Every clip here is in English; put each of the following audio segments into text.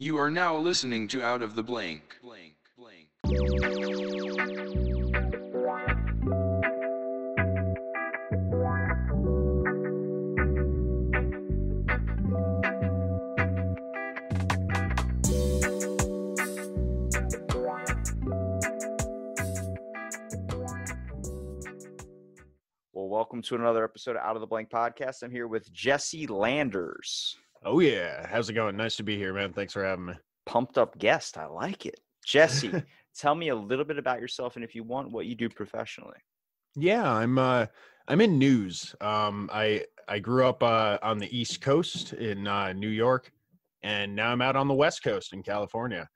You are now listening to Out of the Blank. Well, welcome to another episode of Out of the Blank Podcast. I'm here with Jesse Landers. Oh yeah, how's it going? Nice to be here, man. Thanks for having me. Pumped up guest, I like it. Jesse, tell me a little bit about yourself, and if you want, what you do professionally. Yeah, I'm in news. I grew up on the East Coast in New York, and now I'm out on the West Coast in California,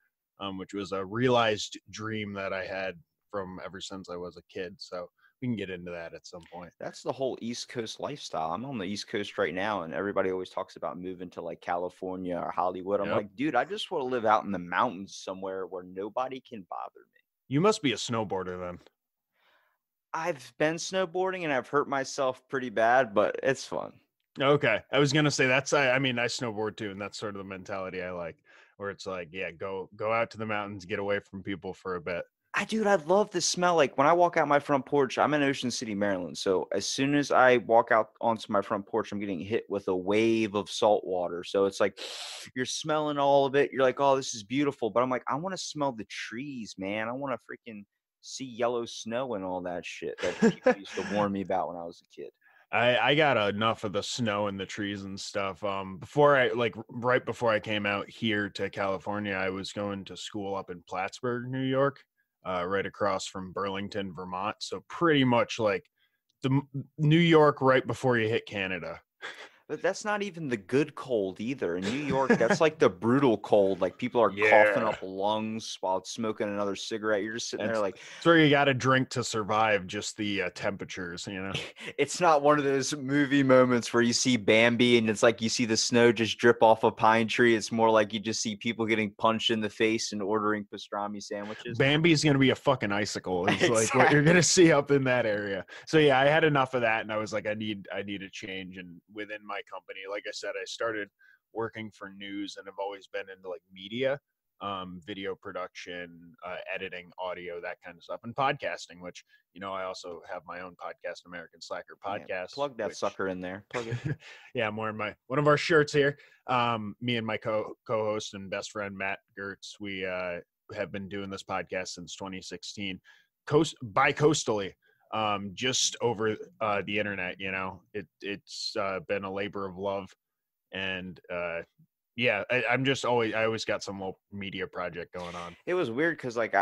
which was a realized dream that I had from ever since I was a kid. So we can get into that at some point. That's the whole East Coast lifestyle. I'm on the East Coast right now, and everybody always talks about moving to like California or Hollywood. I'm like, dude, I just want to live out in the mountains somewhere where nobody can bother me. You must be a snowboarder then. I've been snowboarding and I've hurt myself pretty bad, but it's fun. Okay. I was going to say that's, I mean, I snowboard too. And that's sort of the mentality I like, where it's like, yeah, go out to the mountains, get away from people for a bit. I love the smell. Like when I walk out my front porch, I'm in Ocean City, Maryland. So as soon as I walk out onto my front porch, I'm getting hit with a wave of salt water. So it's like, you're smelling all of it. You're like, oh, this is beautiful. But I'm like, I want to smell the trees, man. I want to freaking see yellow snow and all that shit that people used to warn me about when I was a kid. I got enough of the snow and the trees and stuff. Right before I came out here to California, I was going to school up in Plattsburgh, New York. Right across from Burlington, Vermont. So pretty much like the New York right before you hit Canada. But that's not even the good cold either. In New York, that's like the brutal cold. Like people are coughing up lungs while smoking another cigarette. You're just sitting there like... That's where you got to drink to survive just the temperatures, you know? It's not one of those movie moments where you see Bambi and it's like you see the snow just drip off a pine tree. It's more like you just see people getting punched in the face and ordering pastrami sandwiches. Bambi's going to be a fucking icicle. It's exactly. Like what you're going to see up in that area. So yeah, I had enough of that and I was like, I need a change. And within my company, like I said, I started working for news and I've always been into like media, video production, editing, audio, that kind of stuff, and podcasting, which, you know, I also have my own podcast, American Slacker Podcast. Yeah, plug that sucker in there. Plug it. Yeah, I'm wearing one of our shirts here. Me and my co-host and best friend, Matt Gertz, we have been doing this podcast since 2016, bi-coastally. Just over the internet, you know, it's been a labor of love, and yeah, I always got some little media project going on. It was weird because like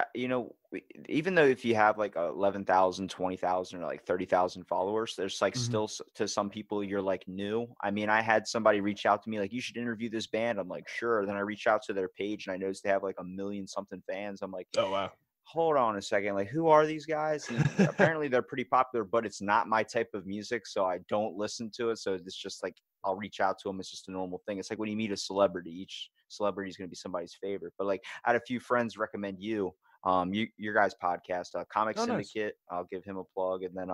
even though if you have like 11,000, 20,000, or like 30,000 followers, there's like still to some people you're like new. I mean, I had somebody reach out to me like, you should interview this band. I'm like, sure. Then I reach out to their page and I noticed they have like 1 million something fans. I'm like, oh wow. Hold on a second. Like, who are these guys? And apparently they're pretty popular, but it's not my type of music. So I don't listen to it. So it's just like, I'll reach out to them. It's just a normal thing. It's like when you meet a celebrity, each celebrity is going to be somebody's favorite. But like, I had a few friends recommend you, your guys' podcast, Comic Syndicate. Nice. I'll give him a plug. And then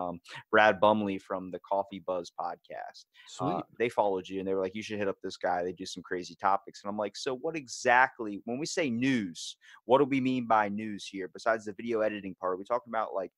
Brad Bumley from the Coffee Buzz podcast. Sweet. They followed you and they were like, you should hit up this guy. They do some crazy topics. And I'm like, so what exactly, when we say news, what do we mean by news here? Besides the video editing part, are we talking about like,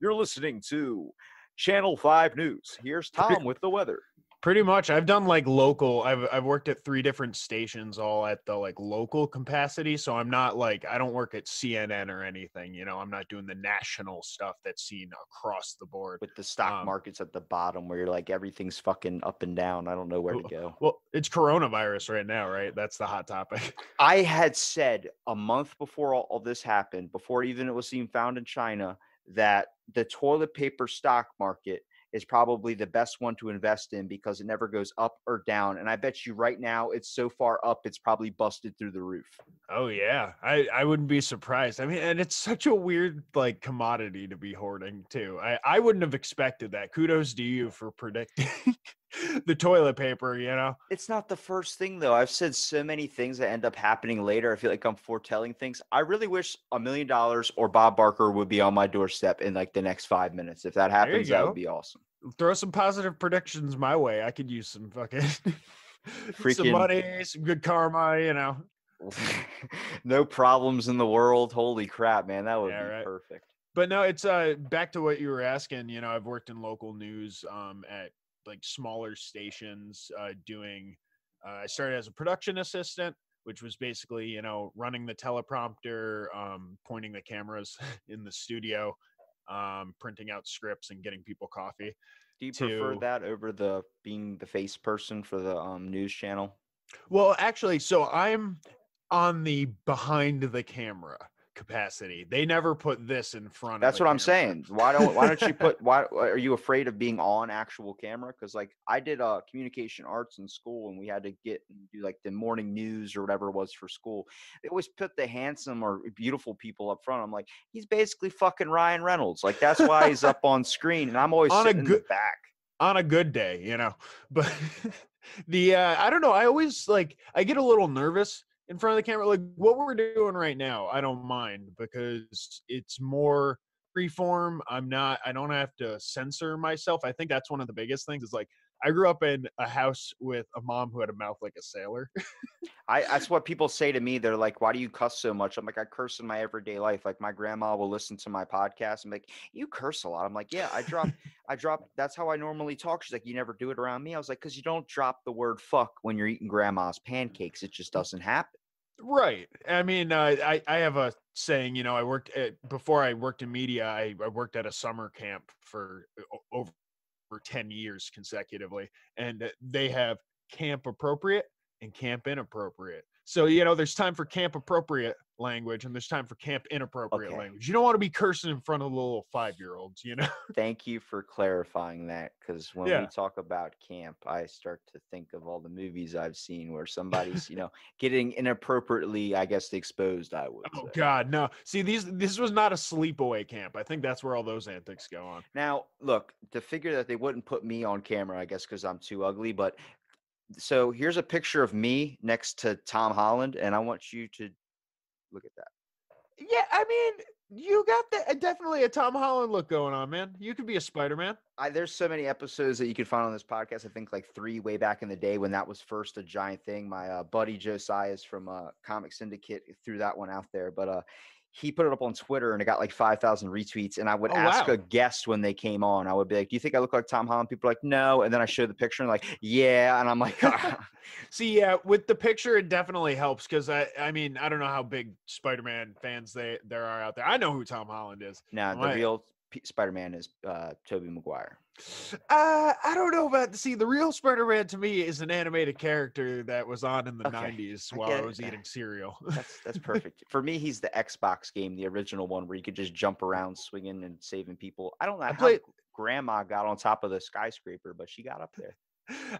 you're listening to Channel 5 News. Here's Tom with the weather. Pretty much. I've done like local, I've worked at 3 different stations, all at the like local capacity. So I'm not like, I don't work at CNN or anything, you know, I'm not doing the national stuff that's seen across the board. With the stock markets at the bottom where you're like, everything's fucking up and down. I don't know where to go. Well, it's coronavirus right now, right? That's the hot topic. I had said a month before all this happened, before even it was seen found in China, that the toilet paper stock market is probably the best one to invest in because it never goes up or down. And I bet you right now it's so far up, it's probably busted through the roof. Oh yeah. I wouldn't be surprised. I mean, and it's such a weird like commodity to be hoarding too. I wouldn't have expected that. Kudos to you for predicting the toilet paper, you know? It's not the first thing though. I've said so many things that end up happening later. I feel like I'm foretelling things. I really wish $1 million or Bob Barker would be on my doorstep in like the next 5 minutes. If that happens, that would be awesome. Throw some positive predictions my way. I could use some fucking some money, some good karma, you know. No problems in the world. Holy crap, man. That would be right. Perfect. But no, it's back to what you were asking. You know, I've worked in local news at like smaller stations doing I started as a production assistant, which was basically, you know, running the teleprompter, pointing the cameras in the studio, printing out scripts and getting people coffee. Do you prefer that over the being the face person for the news channel? Well, actually, so I'm on the behind the camera capacity. They never put this in front of me. That's what I'm saying. Why don't you put, why are you afraid of being on actual camera? Because like I did communication arts in school, and we had to get and do like the morning news or whatever it was for school. They always put the handsome or beautiful people up front. I'm like, he's basically fucking Ryan Reynolds. Like that's why he's up on screen, and I'm always on sitting a good, in the back. On a good day, you know. But the I don't know, I always like I get a little nervous in front of the camera. Like what we're doing right now, I don't mind because it's more freeform. I don't have to censor myself. I think that's one of the biggest things is like, I grew up in a house with a mom who had a mouth like a sailor. That's what people say to me. They're like, why do you cuss so much? I'm like, I curse in my everyday life. Like my grandma will listen to my podcast. I'm like, you curse a lot. I'm like, yeah, I drop. That's how I normally talk. She's like, you never do it around me. I was like, cause you don't drop the word fuck when you're eating grandma's pancakes. It just doesn't happen. Right. I mean, I have a saying, you know, before I worked in media, I worked at a summer camp for over 10 years consecutively, and they have camp appropriate and camp inappropriate. So, you know, there's time for camp appropriate language and there's time for camp inappropriate language. You don't want to be cursing in front of little 5-year-olds, you know? Thank you for clarifying that, because when we talk about camp, I start to think of all the movies I've seen where somebody's, you know, getting inappropriately, I guess, exposed, I would say. God, no. See, this was not a sleepaway camp. I think that's where all those antics go on. Now, look, to figure that they wouldn't put me on camera, I guess, because I'm too ugly, but so here's a picture of me next to Tom Holland, and I want you to look at that. Yeah, I mean, you got definitely a Tom Holland look going on, man. You could be a Spider-Man. There's so many episodes that you could find on this podcast. I think like 3 way back in the day when that was first a giant thing. My buddy Josiah from Comic Syndicate threw that one out there, but he put it up on Twitter and it got like 5,000 retweets. And I would ask a guest when they came on, I would be like, do you think I look like Tom Holland? People are like, no. And then I show the picture and like, yeah. And I'm like, see, yeah, with the picture, it definitely helps. Cause I mean, I don't know how big Spider-Man fans there are out there. I know who Tom Holland is. No, the real Spider-Man is Tobey Maguire. I don't know about the real Spider-Man to me is an animated character that was on in the 90s while I was eating cereal. That's perfect. For me, he's the Xbox game, the original one where you could just jump around swinging and saving people. I don't know how Grandma got on top of the skyscraper, but she got up there.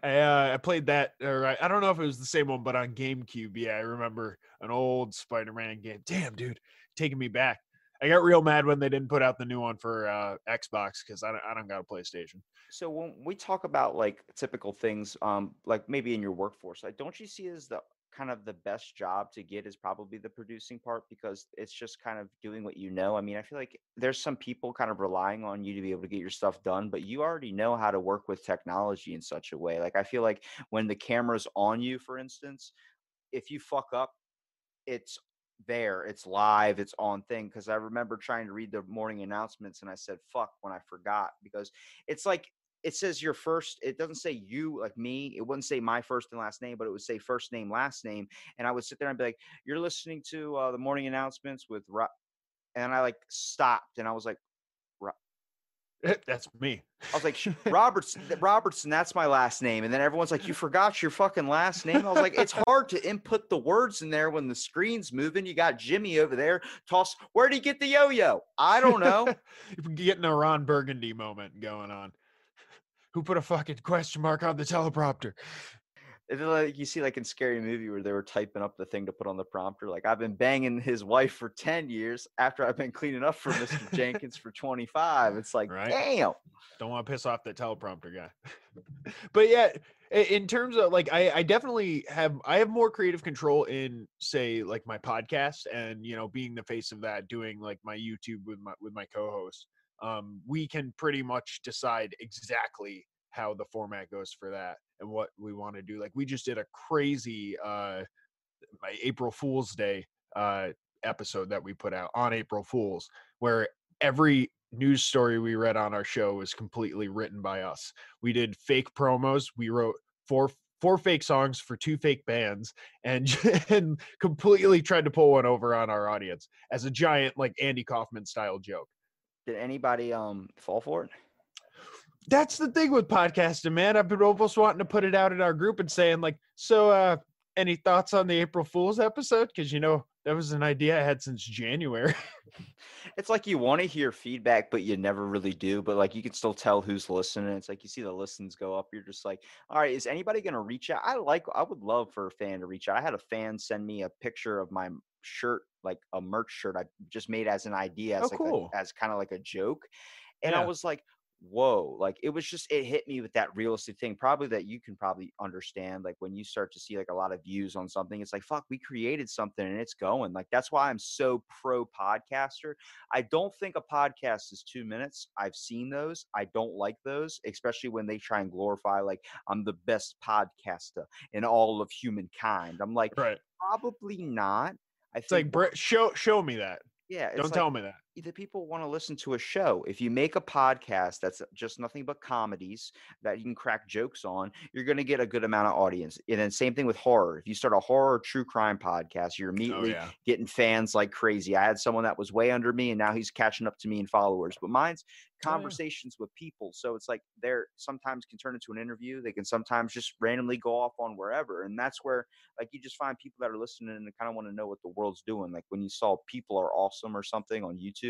I played that, or I don't know if it was the same one, but on GameCube, yeah, I remember an old Spider-Man game. Damn, dude, taking me back. I got real mad when they didn't put out the new one for Xbox because I don't got a PlayStation. So when we talk about like typical things, like maybe in your workforce, like don't you see as the kind of the best job to get is probably the producing part, because it's just kind of doing what you know? I mean, I feel like there's some people kind of relying on you to be able to get your stuff done, but you already know how to work with technology in such a way. Like I feel like when the camera's on you, for instance, if you fuck up, it's live, it's on thing. Because I remember trying to read the morning announcements and I said fuck when I forgot, because it's like it says your first, it doesn't say you, like me, it wouldn't say my first and last name, but it would say first name, last name. And I would sit there and be like, you're listening to the morning announcements with Rob, and I like stopped and I was like, that's me. I was like, Robertson, that's my last name. And then everyone's like, you forgot your fucking last name. I was like, it's hard to input the words in there when the screen's moving. You got Jimmy over there. Toss, where'd he get the yo-yo? I don't know. Getting a Ron Burgundy moment going on. Who put a fucking question mark on the teleprompter? It's like you see like in Scary Movie where they were typing up the thing to put on the prompter. Like, I've been banging his wife for 10 years after I've been cleaning up for Mr. Jenkins for 25. It's like, right? Damn. Don't want to piss off the teleprompter guy. But yeah, in terms of like, I definitely have more creative control in, say, like my podcast and, you know, being the face of that, doing like my YouTube with my co-host. We can pretty much decide exactly how the format goes for that and what we want to do. Like we just did a crazy my April Fool's Day episode that we put out on April Fools, where every news story we read on our show was completely written by us. We did fake promos. We wrote four fake songs for two fake bands, and completely tried to pull one over on our audience as a giant, like, Andy Kaufman style joke. Did anybody fall for it? That's the thing with podcasting, man. I've been almost wanting to put it out in our group and saying, like, so any thoughts on the April Fool's episode? Because, you know, that was an idea I had since January. It's like you want to hear feedback, but you never really do. But, like, you can still tell who's listening. It's like you see the listens go up. You're just like, all right, is anybody going to reach out? I would love for a fan to reach out. I had a fan send me a picture of my shirt, like a merch shirt I just made as an idea, as, cool. As kind of like a joke. And yeah. I was like, whoa, like, it was just, it hit me with that realistic thing, probably that you can probably understand, like, when you start to see, like, a lot of views on something, it's like, fuck, we created something and it's going. Like, that's why I'm so pro podcaster. I don't think a podcast is 2 minutes. I've seen those. I don't like those, especially when they try and glorify, like, I'm the best podcaster in all of humankind. I'm like, right. Probably not. I think it's like, show me that. Yeah. Don't, like, tell me that. The people want to listen to a show. If you make a podcast that's just nothing but comedies that you can crack jokes on, you're going to get a good amount of audience. And then same thing with horror. If you start a horror or true crime podcast, you're immediately getting fans like crazy. I had someone that was way under me, and now he's catching up to me in followers. But mine's conversations with people. So it's like they're sometimes can turn into an interview. They can sometimes just randomly go off on wherever. And that's where, like, you just find people that are listening and kind of want to know what the world's doing. Like when you saw People Are Awesome or something on YouTube,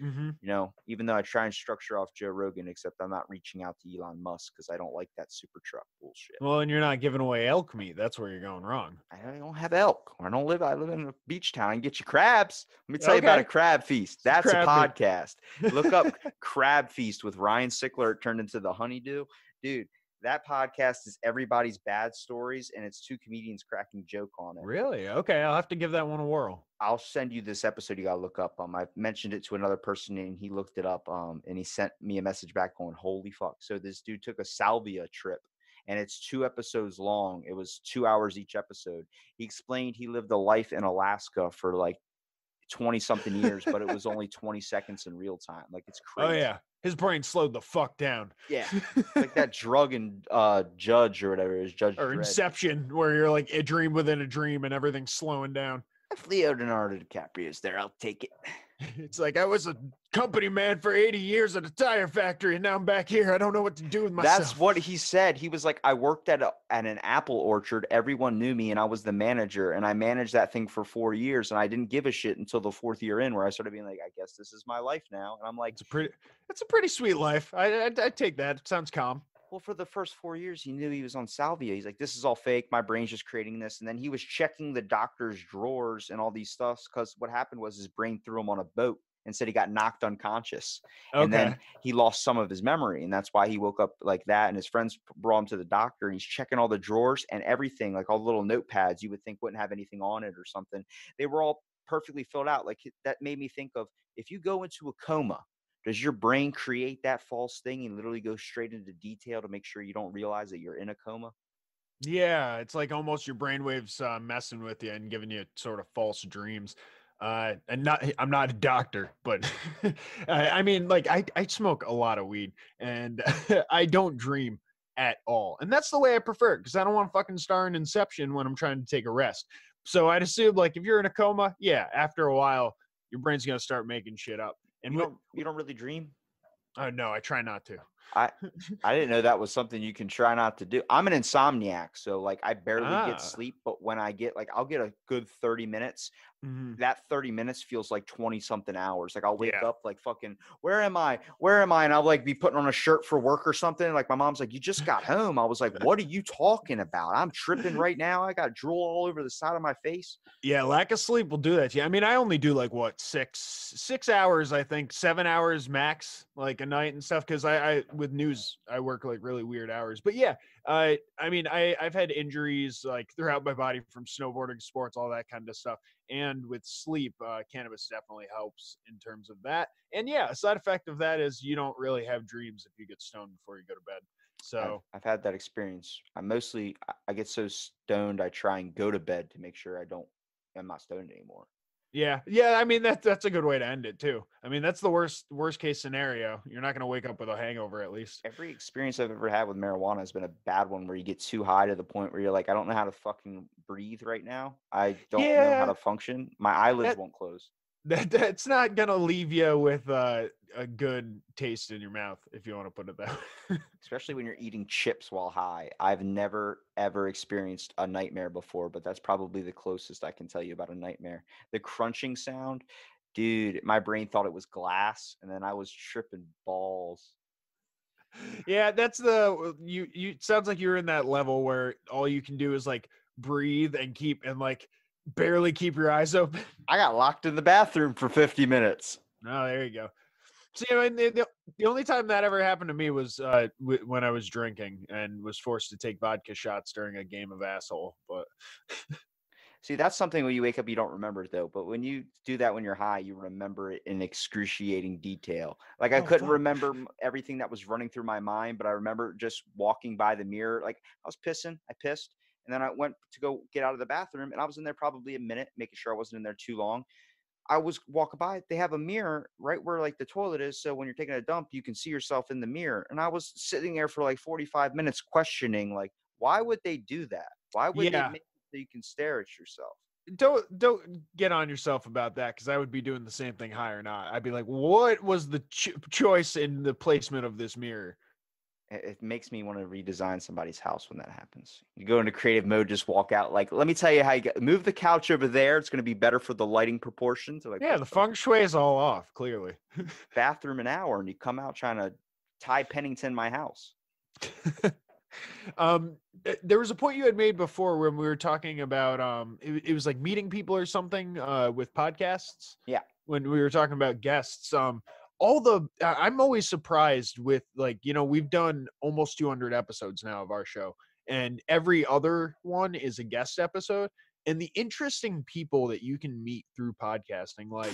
you know, even though I try and structure off Joe Rogan, except I'm not reaching out to Elon Musk because I don't like that super truck bullshit. Well, and you're not giving away elk meat. That's where you're going wrong. I don't have elk. I don't live. I live in a beach town. I can get you crabs. Let me tell you about a crab feast. That's crab a podcast. Look up Crab Feast with Ryan Sickler. It turned into the Honeydew. Dude, that podcast is everybody's bad stories, and it's two comedians cracking joke on it. Really? Okay, I'll have to give that one a whirl. I'll send you this episode you gotta look up. I mentioned it to another person, and he looked it up, and he sent me a message back going, holy fuck. So this dude took a salvia trip, and it's 2 episodes long. It was 2 hours each episode. He explained he lived a life in Alaska for like 20-something years, but it was only 20 seconds in real time. Like, it's crazy. Oh, yeah. His brain slowed the fuck down. Yeah. Like that drug and Judge or whatever it is. Judge or Dredd. Inception, where you're like a dream within a dream and everything's slowing down. If Leonardo DiCaprio's there, I'll take it. It's like, I was a company man for 80 years at a tire factory, and now I'm back here. I don't know what to do with myself. That's what he said. He was like, I worked at an apple orchard. Everyone knew me, and I was the manager, and I managed that thing for 4 years, and I didn't give a shit until the 4th year in, where I started being like, I guess this is my life now. And I'm like, it's a pretty sweet life. I take that. It sounds calm. Well, for the first 4 years, he knew he was on salvia. He's like, this is all fake. My brain's just creating this. And then he was checking the doctor's drawers and all these stuffs, because what happened was his brain threw him on a boat and said he got knocked unconscious. Okay. And then he lost some of his memory. And that's why he woke up like that. And his friends brought him to the doctor, and he's checking all the drawers and everything, like all the little notepads you would think wouldn't have anything on it or something. They were all perfectly filled out. Like, that made me think of, if you go into a coma, does your brain create that false thing and literally go straight into detail to make sure you don't realize that you're in a coma? Yeah, it's like almost your brainwaves messing with you and giving you sort of false dreams. I'm not a doctor, but I mean, like, I smoke a lot of weed, and I don't dream at all. And that's the way I prefer it, because I don't want to fucking star in Inception when I'm trying to take a rest. So I'd assume, like, if you're in a coma, yeah, after a while, your brain's going to start making shit up. And you don't really dream? Oh, no, I try not to. I didn't know that was something you can try not to do. I'm an insomniac, so, like, I barely get sleep. But when I get, like, I'll get a good 30 minutes. Mm-hmm. That 30 minutes feels like 20-something hours. Like, I'll wake up like, fucking, where am I? Where am I? And I'll, like, be putting on a shirt for work or something. Like, my mom's like, you just got home. I was like, what are you talking about? I'm tripping right now. I got drool all over the side of my face. Yeah, lack of sleep will do that to you. I mean, I only do, like, what, six hours, I think, 7 hours max, like, a night and stuff, because I with news, I work, like, really weird hours. But, yeah, I mean, I've had injuries, like, throughout my body from snowboarding, sports, all that kind of stuff. And with sleep, cannabis definitely helps in terms of that. And, yeah, a side effect of that is you don't really have dreams if you get stoned before you go to bed. So I've had that experience. I get so stoned, I try and go to bed to make sure I'm not stoned anymore. Yeah. Yeah. I mean, that's a good way to end it too. I mean, that's the worst case scenario. You're not going to wake up with a hangover at least. Every experience I've ever had with marijuana has been a bad one where you get too high to the point where you're like, I don't know how to fucking breathe right now. I don't know how to function. My eyelids won't close. That's not going to leave you with a good taste in your mouth, if you want to put it that way. Especially when you're eating chips while high. I've never, ever experienced a nightmare before, but that's probably the closest I can tell you about a nightmare. The crunching sound, dude, my brain thought it was glass, and then I was tripping balls. Yeah, that's it sounds like you're in that level where all you can do is, like, breathe and barely keep your eyes open. I got locked in the bathroom for 50 minutes. Oh, there you go. See, I mean, the only time that ever happened to me was when I was drinking and was forced to take vodka shots during a game of asshole. But see, that's something when you wake up, you don't remember it, though. But when you do that when you're high, you remember it in excruciating detail. Like, I couldn't remember everything that was running through my mind, but I remember just walking by the mirror. Like, I was pissing. I pissed. And then I went to go get out of the bathroom, and I was in there probably a minute, making sure I wasn't in there too long. I was walking by. They have a mirror right where, like, the toilet is, so when you're taking a dump, you can see yourself in the mirror. And I was sitting there for, like, 45 minutes questioning, like, why would they do that? Why would they make it so you can stare at yourself? Don't get on yourself about that, because I would be doing the same thing high or not. I'd be like, what was the choice in the placement of this mirror? It makes me want to redesign somebody's house when that happens. You go into creative mode, just walk out. Like, let me tell you how you move the couch over there. It's going to be better for the lighting proportions. Like, yeah, the feng shui is all off, clearly. Bathroom an hour, and you come out trying to tie Pennington my house. There was a point you had made before when we were talking about it was like meeting people or something with podcasts. Yeah. When we were talking about guests. I'm always surprised with, like, you know, we've done almost 200 episodes now of our show, and every other one is a guest episode, and the interesting people that you can meet through podcasting, like,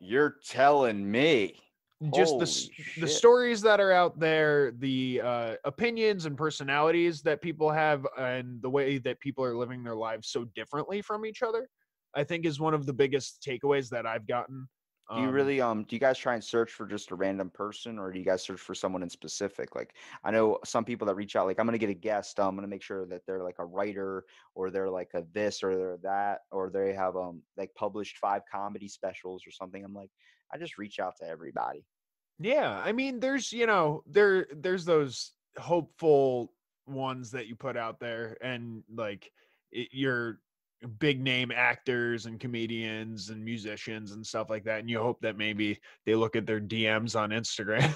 you're telling me just the stories that are out there, the opinions and personalities that people have, and the way that people are living their lives so differently from each other, I think is one of the biggest takeaways that I've gotten. Do you really do you guys try and search for just a random person, or do you guys search for someone in specific? Like, I know some people that reach out, like, I'm going to get a guest. I'm going to make sure that they're like a writer, or they're like a this, or they're that, or they have like published 5 comedy specials or something. I'm like, I just reach out to everybody. Yeah, I mean, there's, you know, there's those hopeful ones that you put out there, and like you're big name actors and comedians and musicians and stuff like that, and you hope that maybe they look at their DMs on Instagram,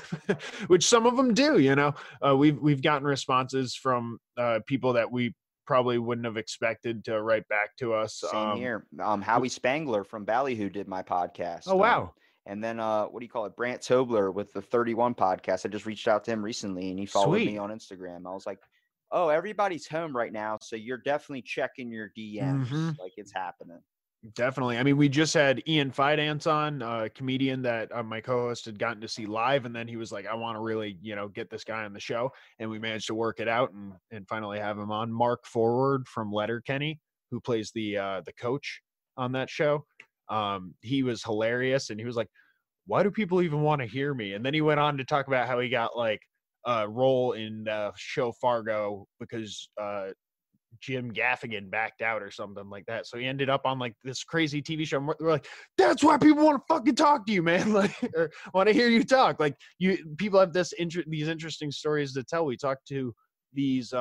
which some of them do. You know, we've gotten responses from people that we probably wouldn't have expected to write back to us. Same here. Howie Spangler from Ballyhoo did my podcast. Oh wow! And then Brant Tobler with the 31 Podcast. I just reached out to him recently, and he followed me on Instagram. I was like, oh, everybody's home right now, so you're definitely checking your DMs. Mm-hmm. Like, it's happening. Definitely. I mean, we just had Ian Fidance on, a comedian that my co-host had gotten to see live, and then he was like, I want to really, you know, get this guy on the show, and we managed to work it out and finally have him on. Mark Forward from Letterkenny, who plays the coach on that show. He was hilarious, and he was like, why do people even want to hear me? And then he went on to talk about how he got, like, role in the show Fargo because Jim Gaffigan backed out or something like that. So he ended up on, like, this crazy TV show. And we're like, that's why people want to fucking talk to you, man. Like, or want to hear you talk. Like, people have these interesting stories to tell. We talked to these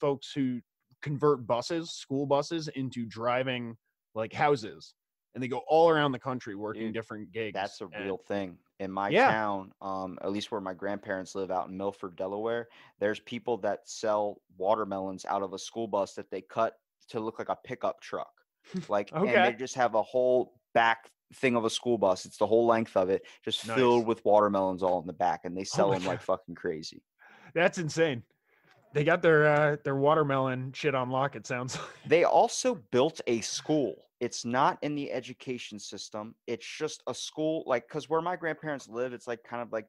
folks who convert school buses, into driving, like, houses, and they go all around the country working different gigs. That's a real thing. In my town, at least where my grandparents live out in Milford, Delaware, there's people that sell watermelons out of a school bus that they cut to look like a pickup truck. Like, and they just have a whole back thing of a school bus. It's the whole length of it, just filled with watermelons all in the back, and they sell them like fucking crazy. That's insane. They got their watermelon shit on lock, it sounds like. They also built a school. It's not in the education system. It's just a school, like, because where my grandparents live, it's like kind of like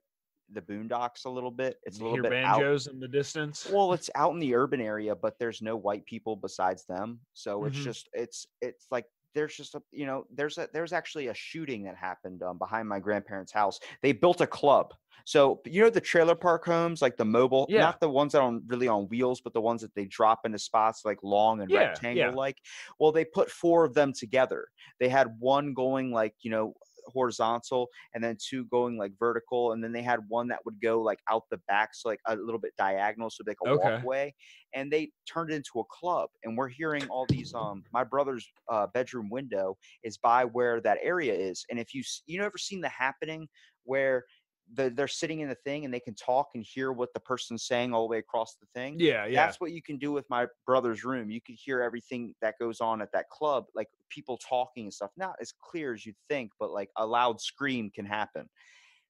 the boondocks a little bit. It's a little bit banjos out in the distance. Well, it's out in the urban area, but there's no white people besides them. So it's just, it's like, there's just a, you know, there's actually a shooting that happened behind my grandparents' house. They built a club. So, you know, the trailer park homes, like the mobile, not the ones that are really on wheels, but the ones that they drop into spots like long and rectangle, like, well, they put four of them together. They had one going like, you know, horizontal, and then two going like vertical, and then they had one that would go like out the back, so like a little bit diagonal, so like a walkway, and they turned it into a club. And we're hearing all these my brother's bedroom window is by where that area is, and if you ever seen The Happening, where they're sitting in the thing and they can talk and hear what the person's saying all the way across the thing. Yeah. That's what you can do with my brother's room. You could hear everything that goes on at that club, like people talking and stuff. Not as clear as you'd think, but like a loud scream can happen.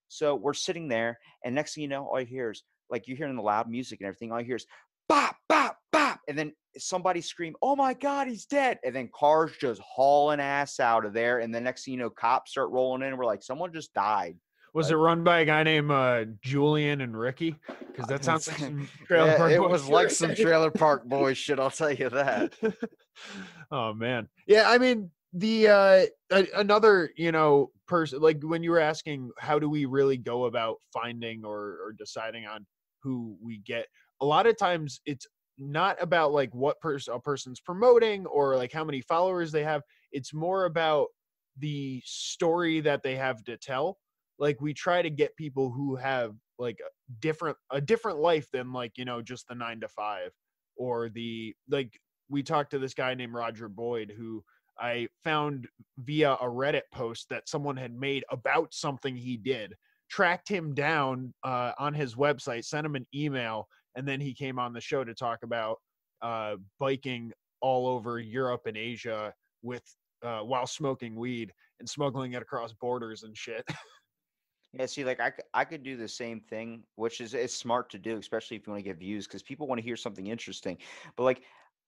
So we're sitting there, and next thing you know, all you hear is like, you're hearing the loud music and everything. All you hear is bop, bop, bop. And then somebody scream, "Oh my God, he's dead." And then cars just hauling ass out of there. And the next thing you know, cops start rolling in. And we're like, someone just died. Was it run by a guy named Julian and Ricky? Because that sounds like some trailer park. It was like some trailer park boy shit, I'll tell you that. Oh man, yeah. I mean, the another, you know, person, like when you were asking, how do we really go about finding or deciding on who we get? A lot of times, it's not about like what a person's promoting or like how many followers they have. It's more about the story that they have to tell. Like, we try to get people who have like a different life than like, you know, just the 9 to 5, or the, like, we talked to this guy named Roger Boyd, who I found via a Reddit post that someone had made about something he did, tracked him down on his website, sent him an email. And then he came on the show to talk about biking all over Europe and Asia with while smoking weed and smuggling it across borders and shit. Yeah, see, like I could do the same thing, which is, it's smart to do, especially if you want to get views, because people want to hear something interesting. But like,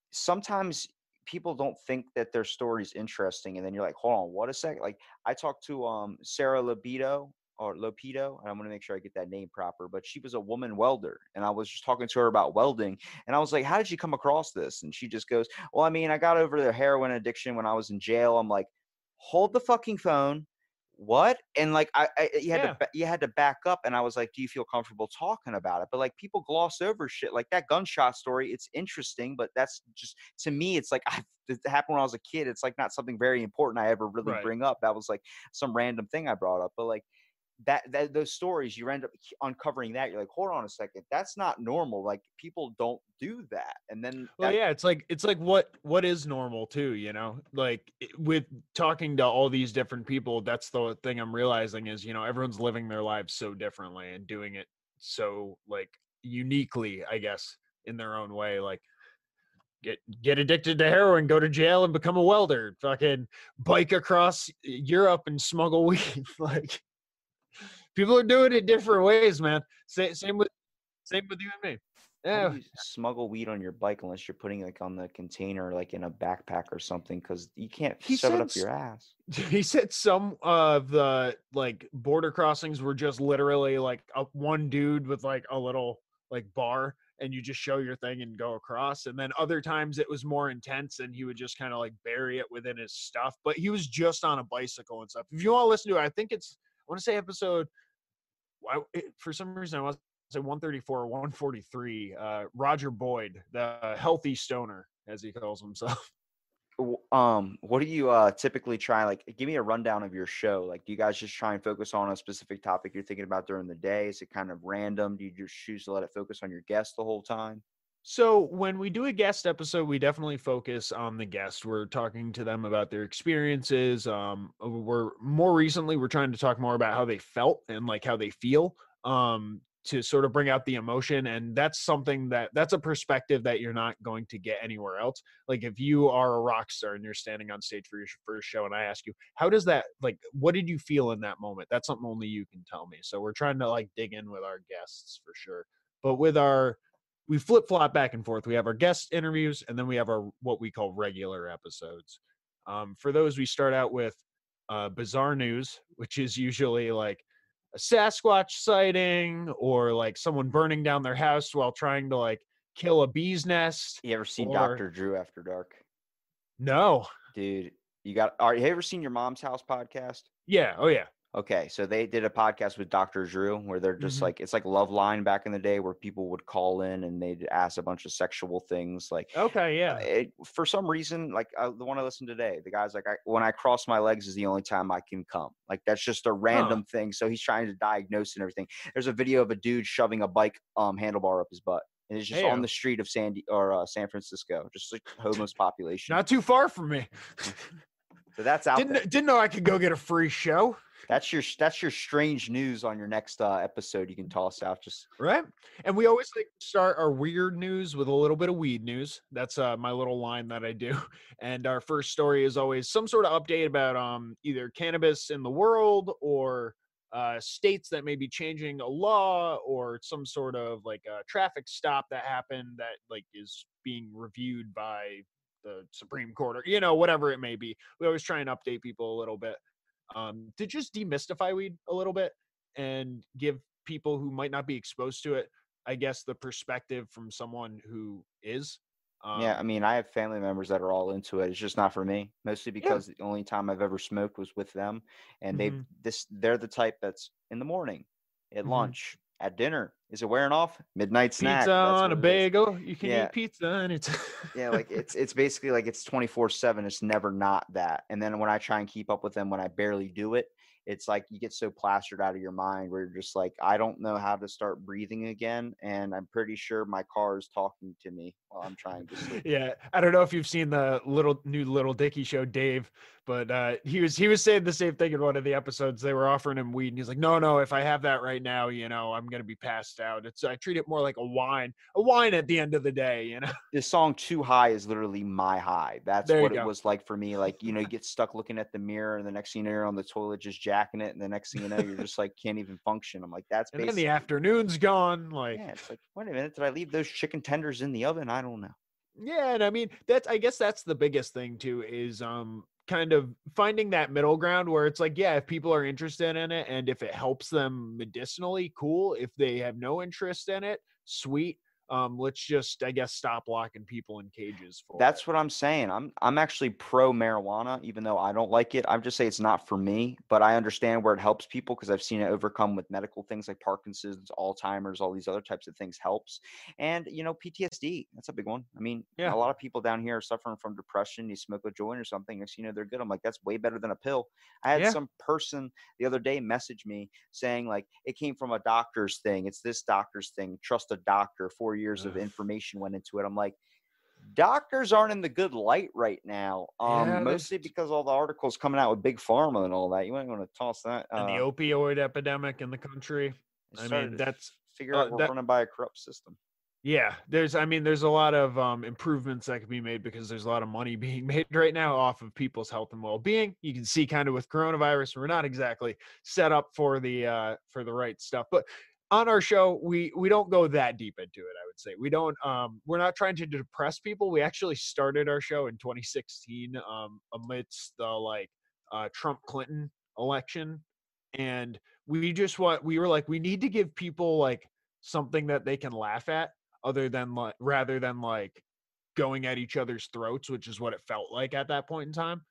sometimes people don't think that their story is interesting, and then you're like, hold on, what a second. Like, I talked to Sarah Lopito. And I'm going to make sure I get that name proper, but she was a woman welder, and I was just talking to her about welding, and I was like, how did you come across this? And she just goes, well, I mean, I got over the heroin addiction when I was in jail. I'm like, hold the fucking phone. What? And like, you had to back up, and I was like, do you feel comfortable talking about it? But like, people gloss over shit like that gunshot story. It's interesting, but that's just, to me, it's like, it happened when I was a kid. It's like not something very important I ever really bring up. That was like some random thing I brought up, but like that those stories, you end up uncovering that. You're like, hold on a second, that's not normal. Like, people don't do that. And then, well, yeah, it's like what is normal too, you know? Like, with talking to all these different people, that's the thing I'm realizing is, you know, everyone's living their lives so differently and doing it so like uniquely, I guess, in their own way. Like, get addicted to heroin, go to jail and become a welder, fucking bike across Europe and smuggle weed. Like, people are doing it different ways, man. Same with you and me. Yeah. How do you smuggle weed on your bike unless you're putting like on the container, like in a backpack or something, because you can't shove it up your ass. He said some of the like border crossings were just literally like one dude with like a little like bar, and you just show your thing and go across. And then other times it was more intense, and he would just kind of like bury it within his stuff. But he was just on a bicycle and stuff. If you want to listen to it, I think it's, I want to say episode, for some reason I want to say 134 or 143, Roger Boyd, the healthy stoner, as he calls himself. What do you typically try, like, give me a rundown of your show. Like, do you guys just try and focus on a specific topic you're thinking about during the day? Is it kind of random? Do you just choose to let it focus on your guest the whole time? So when we do a guest episode, we definitely focus on the guest. We're talking to them about their experiences. We're trying to talk more about how they felt and like how they feel, to sort of bring out the emotion. And that's something that's a perspective that you're not going to get anywhere else. Like, if you are a rock star and you're standing on stage for your first show, and I ask you, how does that, like, what did you feel in that moment? That's something only you can tell me. So we're trying to like dig in with our guests for sure. But with we flip-flop back and forth. We have our guest interviews, and then we have our what we call regular episodes. For those, we start out with bizarre news, which is usually like a Sasquatch sighting or like someone burning down their house while trying to like kill a bee's nest. You ever seen Dr. Drew After Dark? No. Dude, have you ever seen Your Mom's House podcast? Yeah. Oh yeah. Okay. So they did a podcast with Dr. Drew where they're just like, it's like Love Line back in the day where people would call in and they'd ask a bunch of sexual things. Like, okay. Yeah. For some reason, like the one I listened today, the guy's like, when I cross my legs is the only time I can come. Like, that's just a random thing. So he's trying to diagnose and everything. There's a video of a dude shoving a bike handlebar up his butt. And it's just on the street of San Francisco, just like homeless population. Not too far from me. So that's out. Didn't know I could go get a free show. That's your strange news on your next episode. You can toss out just right. And we always like to start our weird news with a little bit of weed news. That's my little line that I do. And our first story is always some sort of update about either cannabis in the world or states that may be changing a law or some sort of like a traffic stop that happened that like is being reviewed by the Supreme Court or, you know, whatever it may be. We always try and update people a little bit. To just demystify weed a little bit and give people who might not be exposed to it, I guess, the perspective from someone who is. Yeah, I mean, I have family members that are all into it. It's just not for me, mostly because the only time I've ever smoked was with them. And they're the type that's in the morning, at lunch, at dinner. Is it wearing off? Midnight snack. Pizza on a bagel. You can eat pizza and it's yeah, like it's basically like it's 24/7. It's never not that. And then when I try and keep up with them, when I barely do it, it's like you get so plastered out of your mind where you're just like, I don't know how to start breathing again, and I'm pretty sure my car is talking to me while I'm trying to sleep. Yeah, I don't know if you've seen the new Lil Dickie show, Dave, but he was saying the same thing in one of the episodes. They were offering him weed, and he's like, no, if I have that right now, you know, I'm gonna be passed out. I treat it more like a wine at the end of the day, you know. The song Too High is literally my high. That's what it was like for me. Like, you know, you get stuck looking at the mirror and the next thing you know, you're on the toilet just jacking it. And the next thing you know, you're just like, can't even function. I'm like, that's basically. And then the afternoon's gone. Like, yeah, it's like, wait a minute. Did I leave those chicken tenders in the oven? I don't know. Yeah. And I mean, I guess that's the biggest thing too, is, kind of finding that middle ground where it's like, yeah, if people are interested in it and if it helps them medicinally, cool. If they have no interest in it, sweet. Let's just, I guess, stop locking people in cages. That's what I'm saying. I'm actually pro marijuana, even though I don't like it. I just say it's not for me, but I understand where it helps people because I've seen it overcome with medical things like Parkinson's, Alzheimer's, all these other types of things helps. And, you know, PTSD, that's a big one. I mean, a lot of people down here are suffering from depression. You smoke a joint or something, you know, they're good. I'm like, that's way better than a pill. I had some person the other day message me saying like, it came from a doctor's thing. It's this doctor's thing. Trust a doctor. 4 years of information went into it. I'm like, doctors aren't in the good light right now. Mostly because all the articles coming out with big pharma and all that. You might want to toss that. And the opioid epidemic in the country. I mean, that's figure out we're running by a corrupt system. Yeah, there's a lot of improvements that can be made because there's a lot of money being made right now off of people's health and well-being. You can see kind of with coronavirus, we're not exactly set up for the right stuff, but. On our show, we don't go that deep into it, I would say. We don't, we're not trying to depress people. We actually started our show in 2016 amidst the Trump-Clinton election. And we need to give people like something that they can laugh at rather than like going at each other's throats, which is what it felt like at that point in time.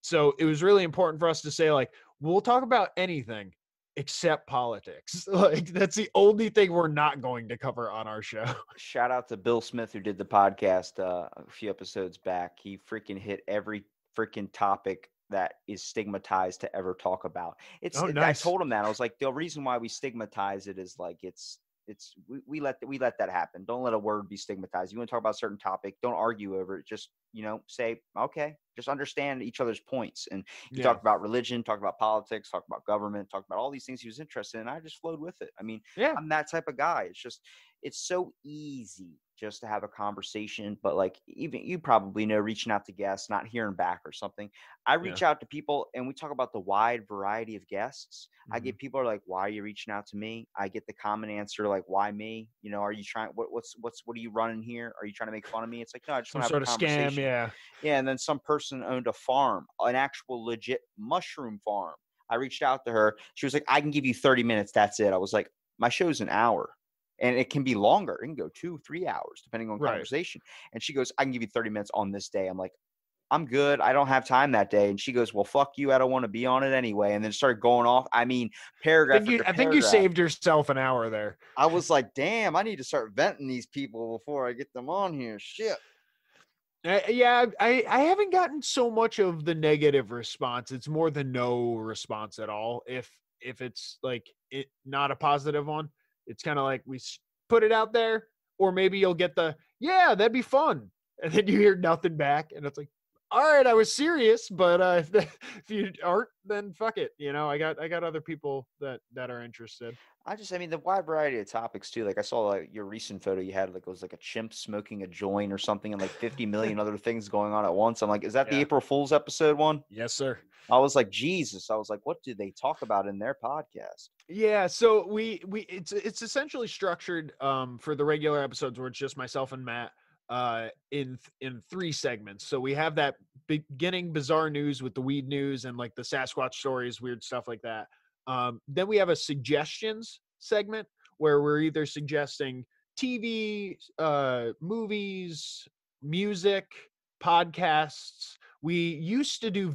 So it was really important for us to say like, we'll talk about anything. Except politics. Like, that's the only thing we're not going to cover on our show. Shout out to Bill Smith, who did the podcast a few episodes back. He freaking hit every freaking topic that is stigmatized to ever talk about. I told him that. I was like, the reason why we stigmatize it is like we let that happen. Don't let a word be stigmatized. You want to talk about a certain topic, don't argue over it. Just, you know, say, okay, just understand each other's points. And he talked about religion, talked about politics, talked about government, talked about all these things he was interested in. I just flowed with it. I mean, I'm that type of guy. It's just, it's so easy just to have a conversation, but like, even you probably know, reaching out to guests, not hearing back or something. I reach out to people and we talk about the wide variety of guests. I get people are like, why are you reaching out to me? I get the common answer, like, why me? You know, are you trying, what are you running here? Are you trying to make fun of me? It's like, no, I just want to have a conversation. Scam, yeah. And then some person owned a farm, an actual legit mushroom farm. I reached out to her. She was like, I can give you 30 minutes. That's it. I was like, my show's an hour. And it can be longer. It can go 2-3 hours, depending on conversation. And she goes, I can give you 30 minutes on this day. I'm like, I'm good. I don't have time that day. And she goes, well, fuck you. I don't want to be on it anyway. And then started going off. I mean, paragraph. I think you saved yourself an hour there. I was like, damn, I need to start venting these people before I get them on here. Shit. Yeah, I haven't gotten so much of the negative response. It's more the no response at all. If it's like it not a positive one, it's kind of like we put it out there, or maybe you'll get the, yeah, that'd be fun. And then you hear nothing back. And it's like, all right, I was serious, but if you aren't, then fuck it. You know, I got other people that are interested. I mean, the wide variety of topics too. Like I saw like your recent photo you had, like it was like a chimp smoking a joint or something, and like 50 million other things going on at once. I'm like, is that the April Fool's episode one? Yes, sir. I was like, Jesus. I was like, what do they talk about in their podcast? Yeah. So it's essentially structured for the regular episodes where it's just myself and Matt. In three segments. So we have that beginning bizarre news with the weed news and like the Sasquatch stories, weird stuff like that. Then we have a suggestions segment where we're either suggesting TV, movies, music, podcasts. We used to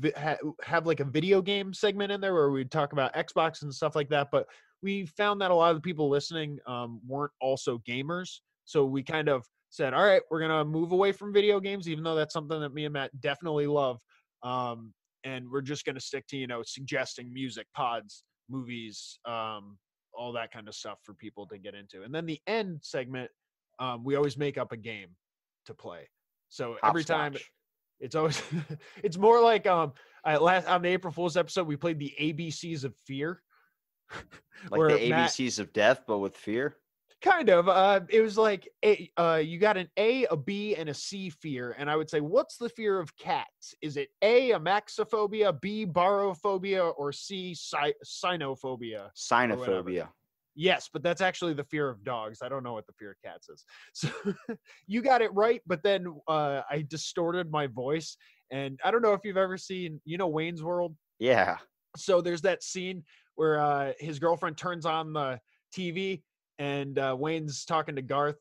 have like a video game segment in there where we'd talk about Xbox and stuff like that. But we found that a lot of the people listening weren't also gamers. So we kind of said, all right, we're going to move away from video games, even though that's something that me and Matt definitely love. And we're just going to stick to, you know, suggesting music, pods, movies, all that kind of stuff for people to get into. And then the end segment, we always make up a game to play. So every time it's always, it's more like on the April Fool's episode, we played the ABCs of fear. Like the ABCs of death, but with fear. Kind of. It was like you got an A, a B, and a C fear. And I would say, what's the fear of cats? Is it A, amaxophobia, B, barophobia, or C, cynophobia? Cynophobia. Yes, but that's actually the fear of dogs. I don't know what the fear of cats is. So you got it right, but then I distorted my voice. And I don't know if you've ever seen, you know, Wayne's World? Yeah. So there's that scene where his girlfriend turns on the TV. And Wayne's talking to Garth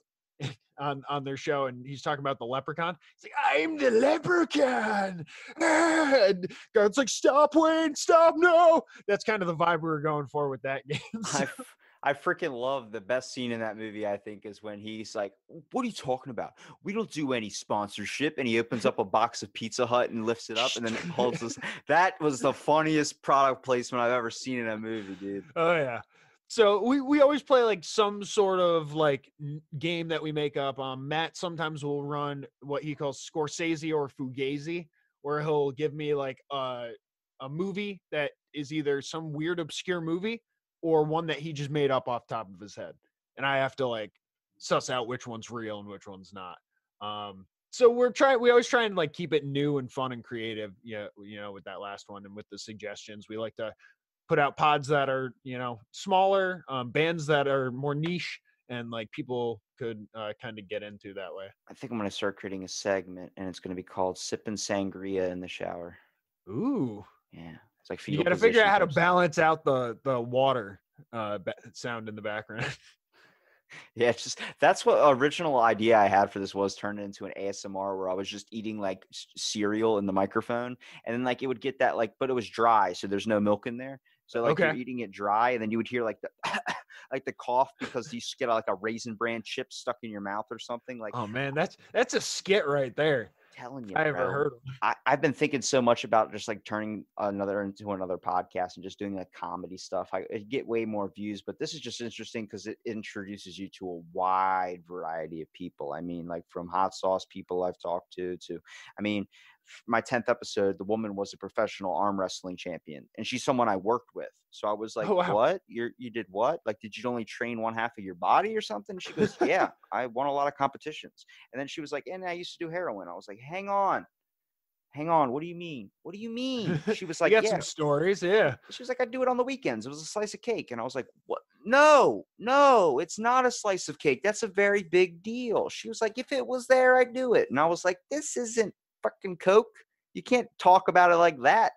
on their show, and he's talking about the leprechaun. He's like, I'm the leprechaun. And Garth's like, stop, Wayne, stop, no. That's kind of the vibe we were going for with that game. So. I freaking love the best scene in that movie, I think, is when he's like, what are you talking about? We don't do any sponsorship. And he opens up a box of Pizza Hut and lifts it up and then it holds us. That was the funniest product placement I've ever seen in a movie, dude. Oh, yeah. So we always play like some sort of like game that we make up. Matt sometimes will run what he calls Scorsese or Fugazi, where he'll give me like a movie that is either some weird obscure movie or one that he just made up off the top of his head. And I have to like suss out which one's real and which one's not. So we always try and like keep it new and fun and creative. Yeah. You know, with that last one and with the suggestions, we like to put out pods that are, you know, smaller, bands that are more niche, and like people could kind of get into that way. I think I'm going to start creating a segment, and it's going to be called Sipping Sangria in the Shower. Ooh. Yeah. It's like fetal. You got to figure out how to balance out the water sound in the background. Yeah, it's just that's what original idea I had for this was turned into an ASMR where I was just eating like cereal in the microphone, and then like it would get that like, but it was dry, so there's no milk in there. So like you're eating it dry, and then you would hear like the like the cough because you get like a Raisin Bran chip stuck in your mouth or something. Like, oh man, that's a skit right there. I'm telling you, I haven't heard of it. I've been thinking so much about just like turning into another podcast and just doing like comedy stuff. I get way more views, but this is just interesting because it introduces you to a wide variety of people. I mean, like from hot sauce people I've talked to I mean, my 10th episode, the woman was a professional arm wrestling champion, and she's someone I worked with. So I was like, oh, wow. What? You did what? Like, did you only train one half of your body or something? She goes, yeah, I won a lot of competitions. And then she was like, and I used to do heroin. I was like, hang on. What do you mean? What do you mean? She was like, you got some stories. Yeah. She was like, I do it on the weekends. It was a slice of cake. And I was like, what? No, it's not a slice of cake. That's a very big deal. She was like, if it was there, I'd do it. And I was like, this isn't fucking Coke. You can't talk about it like that.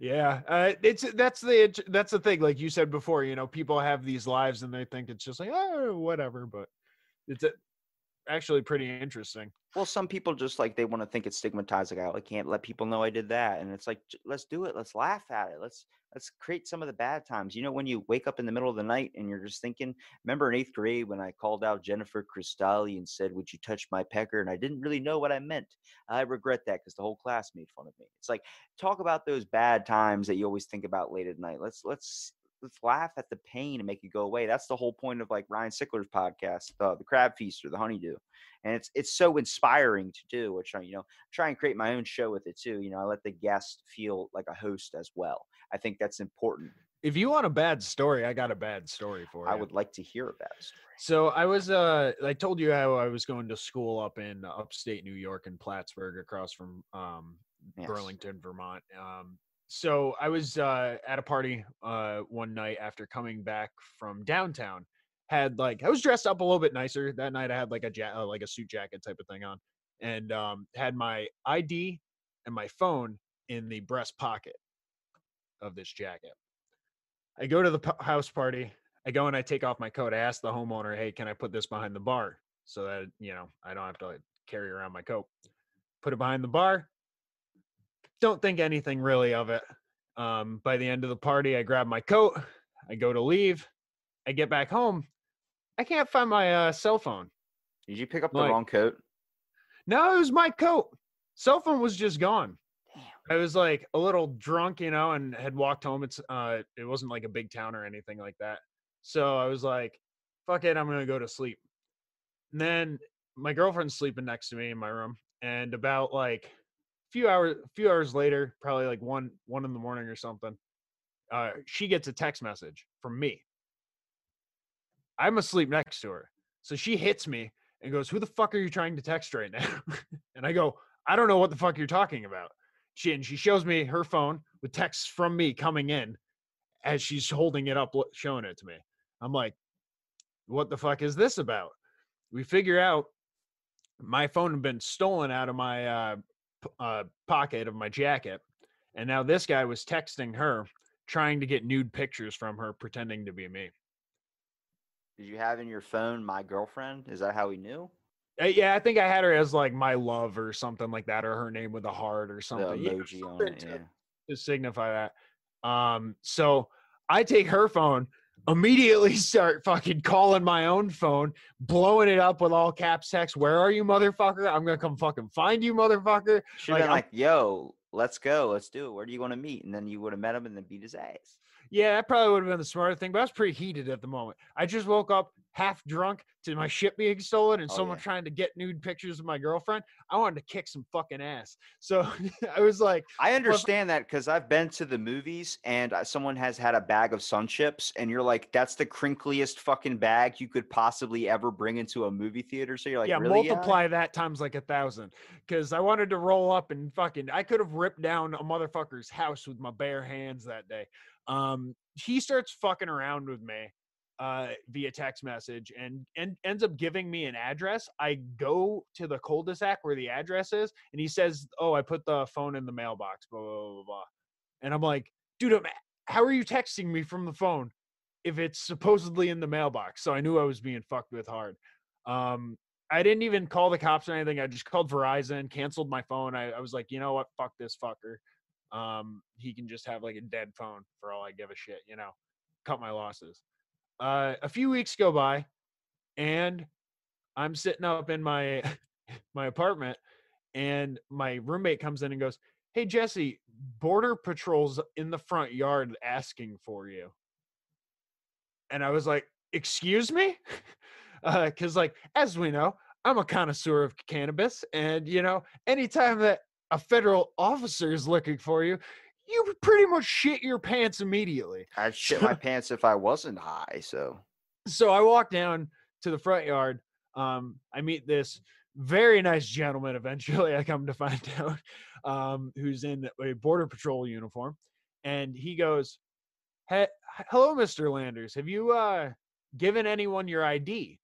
Yeah. That's the thing. Like you said before, you know, people have these lives and they think it's just like, oh, whatever, but it's actually pretty interesting. Well, some people just like, they want to think it's stigmatized. Like, I can't let people know I did that. And it's like, let's do it. Let's laugh at it. Let's create some of the bad times. You know, when you wake up in the middle of the night and you're just thinking, remember in 8th grade when I called out Jennifer Cristalli and said, would you touch my pecker? And I didn't really know what I meant. I regret that because the whole class made fun of me. It's like, talk about those bad times that you always think about late at night. Let's laugh at the pain and make it go away. That's the whole point of like Ryan Sickler's podcast, the Crab Feast or the Honeydew. And it's so inspiring to do, which I, you know, try and create my own show with it too. You know, I let the guest feel like a host as well. I think that's important. If you want a bad story, I got a bad story for you. I would like to hear a bad story. So I was, I told you how I was going to school up in upstate New York in Plattsburgh across from yes. Burlington, Vermont. So I was at a party one night after coming back from downtown. I was dressed up a little bit nicer that night. I had like a suit jacket type of thing on, and had my ID and my phone in the breast pocket of this jacket. I go to the house party. I go and I take off my coat. I ask the homeowner, "Hey, can I put this behind the bar so that, you know, I don't have to like, carry around my coat?" Put it behind the bar. Don't think anything really of it. By the end of the party, I grab my coat, I go to leave, I get back home, I can't find my cell phone. Did you pick up the wrong coat? No, it was my coat. Cell phone was just gone. Damn. I was like a little drunk, you know, and had walked home. It's it wasn't like a big town or anything like that. So I was like, fuck it, I'm gonna go to sleep. And then my girlfriend's sleeping next to me in my room, and about like few hours later, probably like one in the morning or something, she gets a text message from me. I'm asleep next to her, so she hits me and goes, "Who the fuck are you trying to text right now?" And I go, "I don't know what the fuck you're talking about." She shows me her phone with texts from me coming in as she's holding it up, showing it to me. I'm like, "What the fuck is this about?" We figure out my phone had been stolen out of my pocket of my jacket, and now this guy was texting her, trying to get nude pictures from her, pretending to be me. Did you have in your phone "my girlfriend"? Is that how he knew? Yeah, I think I had her as like "my love" or something like that, or her name with a heart or something, the emoji, yeah, on it, to signify that. So I take her phone, immediately start fucking calling my own phone, blowing it up with all caps text. "Where are you, motherfucker? I'm gonna come fucking find you, motherfucker." Should have been like, "Yo, let's go, let's do it. Where do you want to meet?" And then you would have met him and then beat his ass. Yeah, that probably would have been the smarter thing, but I was pretty heated at the moment. I just woke up half drunk to my shit being stolen and someone trying to get nude pictures of my girlfriend. I wanted to kick some fucking ass. So I was like, I understand that, because I've been to the movies and someone has had a bag of Sun Chips and you're like, that's the crinkliest fucking bag you could possibly ever bring into a movie theater. So you're like, yeah, really? Multiply that times like 1,000. Because I wanted to roll up and fucking, I could have ripped down a motherfucker's house with my bare hands that day. He starts fucking around with me via text message and ends up giving me an address. I go to the cul-de-sac where the address is, and he says, "Oh, I put the phone in the mailbox, blah, blah, blah, blah." And I'm like, "Dude, how are you texting me from the phone if it's supposedly in the mailbox?" So I knew I was being fucked with hard. I didn't even call the cops or anything. I just called Verizon, canceled my phone. I was like, you know what? Fuck this fucker. He can just have like a dead phone for all I give a shit, you know, cut my losses. A few weeks go by and I'm sitting up in my apartment and my roommate comes in and goes, "Hey, Jesse, border patrol's in the front yard asking for you." And I was like, "Excuse me?" Cause like, as we know, I'm a connoisseur of cannabis, and you know, anytime that a federal officer is looking for you, you pretty much shit your pants immediately. I'd shit my pants if I wasn't high. So I walk down to the front yard. I meet this very nice gentleman, eventually I come to find out, who's in a border patrol uniform. And he goes, "Hey, hello, Mr. Landers. Have you given anyone your ID?"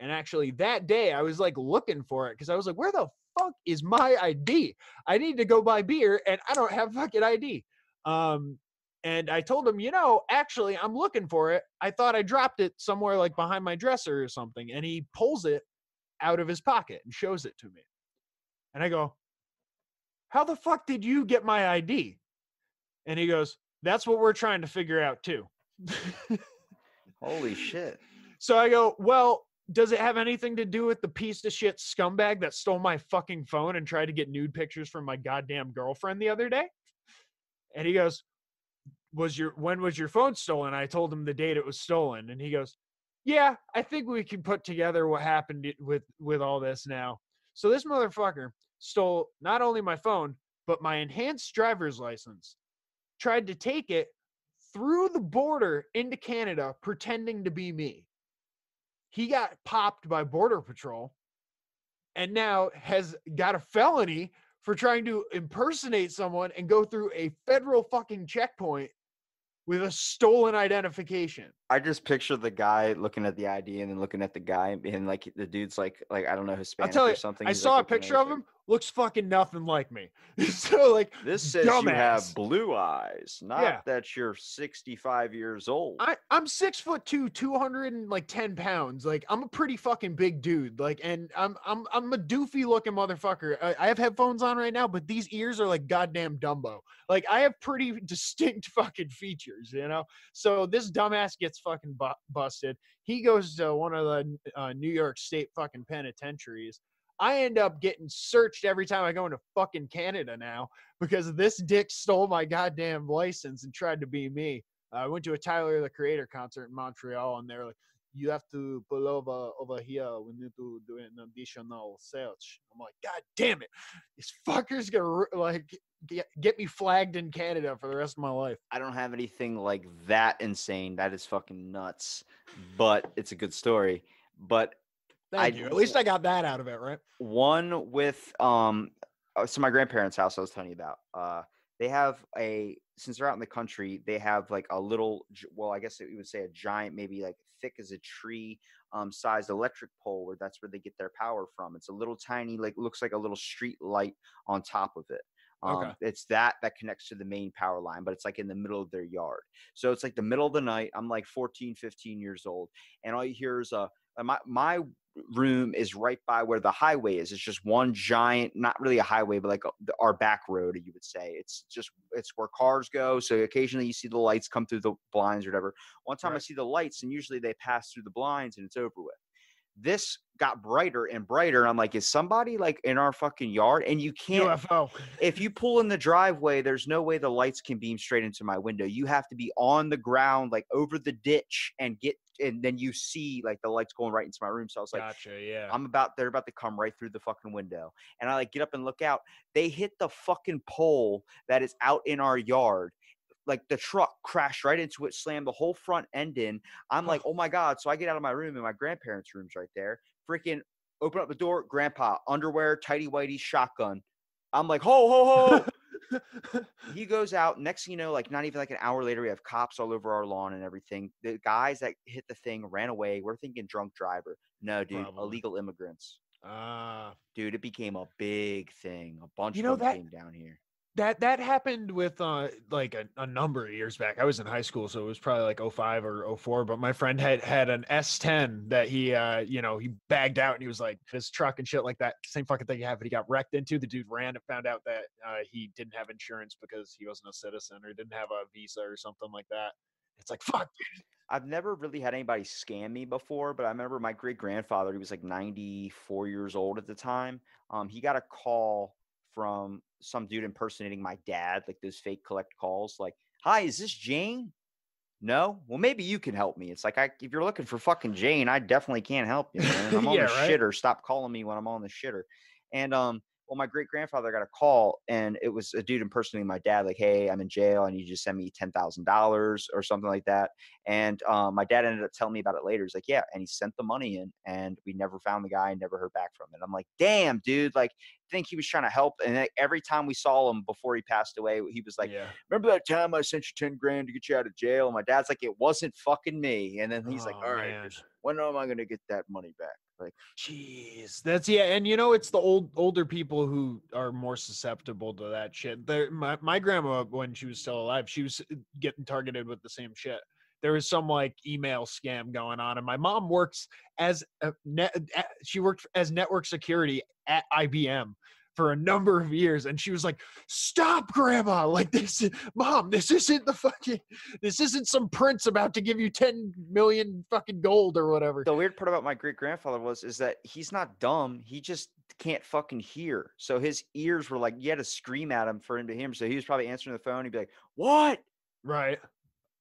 And actually that day I was like looking for it, because I was like, where the fuck is my ID? I need to go buy beer and I don't have fucking ID. And I told him, you know, actually, I'm looking for it. I thought I dropped it somewhere like behind my dresser or something. And he pulls it out of his pocket and shows it to me. And I go, how the fuck did you get my ID? And he goes, that's what we're trying to figure out too. Holy shit. So I go, well, does it have anything to do with the piece of shit scumbag that stole my fucking phone and tried to get nude pictures from my goddamn girlfriend the other day? And he goes, when was your phone stolen? I told him the date it was stolen. And he goes, yeah, I think we can put together what happened with all this now. So this motherfucker stole not only my phone, but my enhanced driver's license, tried to take it through the border into Canada, pretending to be me. He got popped by Border Patrol and now has got a felony for trying to impersonate someone and go through a federal fucking checkpoint with a stolen identification. I just picture the guy looking at the ID and then looking at the guy, and like the dude's like I don't know, Hispanic or something. I saw a picture of him. Looks fucking nothing like me. So like, this says dumbass. You have blue eyes, not that you're 65 years old. I'm 6'2", 210 pounds. Like, I'm a pretty fucking big dude. Like, and I'm a doofy looking motherfucker. I have headphones on right now, but these ears are like goddamn Dumbo. Like, I have pretty distinct fucking features, you know. So this dumbass gets fucking busted. He goes to one of the New York State fucking penitentiaries. I end up getting searched every time I go into fucking Canada now because this dick stole my goddamn license and tried to be me. I went to a Tyler the Creator concert in Montreal, and they're like, you have to pull over here. We need to do an additional search. I'm like, God damn it. This fucker's going to like get me flagged in Canada for the rest of my life. I don't have anything like that insane. That is fucking nuts, but it's a good story. But Thank you. At least I got that out of it, right? One with so my grandparents' house I was telling you about. They have a, since they're out in the country, they have like a little, well, I guess you would say a giant, maybe like thick as a tree sized electric pole where that's where they get their power from. It's a little tiny, like looks like a little street light on top of it. Okay. It's that connects to the main power line, but it's like in the middle of their yard. So it's like the middle of the night. I'm like 14, 15 years old. And all you hear is my room is right by where the highway is. It's just one giant, not really a highway, but like our back road, you would say. It's where cars go. So occasionally you see the lights come through the blinds or whatever. One time I see the lights, and usually they pass through the blinds and it's over with. This got brighter and brighter. And I'm like, is somebody like in our fucking yard? And you can't, UFO. If you pull in the driveway, there's no way the lights can beam straight into my window. You have to be on the ground, like over the ditch and then you see like the lights going right into my room. So I was like, gotcha, yeah. They're about to come right through the fucking window. And I like get up and look out. They hit the fucking pole that is out in our yard. Like the truck crashed right into it, slammed the whole front end in. I'm like, oh my God. So I get out of my room, and my grandparents' room's right there. Freaking open up the door. Grandpa, underwear, tighty whitey, shotgun. I'm like, ho, ho, ho. He goes out. Next thing you know, like not even like an hour later, we have cops all over our lawn and everything. The guys that hit the thing ran away. We're thinking drunk driver. No, dude, probably. Illegal immigrants. Dude, it became a big thing. A bunch of them came down here. That happened with like a number of years back. I was in high school, so it was probably like 05 or 04, but my friend had an S10 that he, he bagged out, and he was like, his truck and shit like that, same fucking thing happened. He got wrecked into. The dude ran and found out that he didn't have insurance because he wasn't a citizen or didn't have a visa or something like that. It's like, fuck, dude. I've never really had anybody scam me before, but I remember my great-grandfather, he was like 94 years old at the time. He got a call from some dude impersonating my dad, like those fake collect calls, like, hi, is this Jane? No? Well, maybe you can help me. It's like, if you're looking for fucking Jane, I definitely can't help you, man. I'm on the shitter. Stop calling me when I'm on the shitter. And, well, my great-grandfather got a call, and it was a dude impersonating my dad, like, hey, I'm in jail. I need you to send me $10,000 or something like that. And my dad ended up telling me about it later. He's like, yeah, and he sent the money in, and we never found the guy and never heard back from him. And I'm like, damn, dude, like, I think he was trying to help. And every time we saw him before he passed away, he was like, remember that time I sent you 10 grand to get you out of jail? And my dad's like, it wasn't fucking me. And then he's like, all right, When am I going to get that money back? Like, jeez, that's, yeah. And you know, it's the older people who are more susceptible to that shit. My grandma, when she was still alive, she was getting targeted with the same shit. There was some like email scam going on, and my mom works as she worked as network security at IBM for a number of years, and she was like, "Stop, Grandma! Like, this, Mom, this isn't the fucking, this isn't some prince about to give you 10 million fucking gold or whatever." The weird part about my great grandfather is that he's not dumb. He just can't fucking hear. So his ears were like, you had to scream at him for him to hear. So he was probably answering the phone. He'd be like, "What? Right?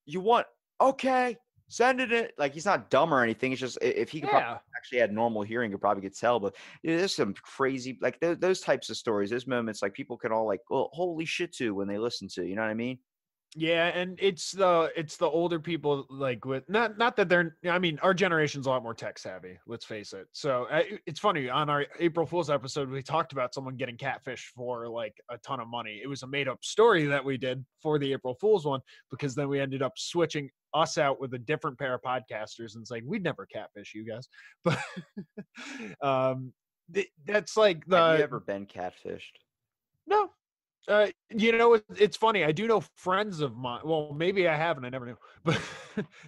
You want?" Okay, send it. Like, he's not dumb or anything. It's just if he could actually had normal hearing, could probably get tell. But there's some crazy, like those types of stories, those moments, like people can all like, well, holy shit to when they listen to, you know what I mean? Yeah, and it's the older people, like, with not that they're, I mean, our generation's a lot more tech savvy, let's face it. So it's funny, on our April Fool's episode, we talked about someone getting catfished for like a ton of money. It was a made up story that we did for the April Fool's one, because then we ended up switching us out with a different pair of podcasters, and it's like, we'd never catfish you guys. But that's like the. Have you ever been catfished? No. You know, it's funny. I do know friends of mine. Well, maybe I haven't. I never knew. But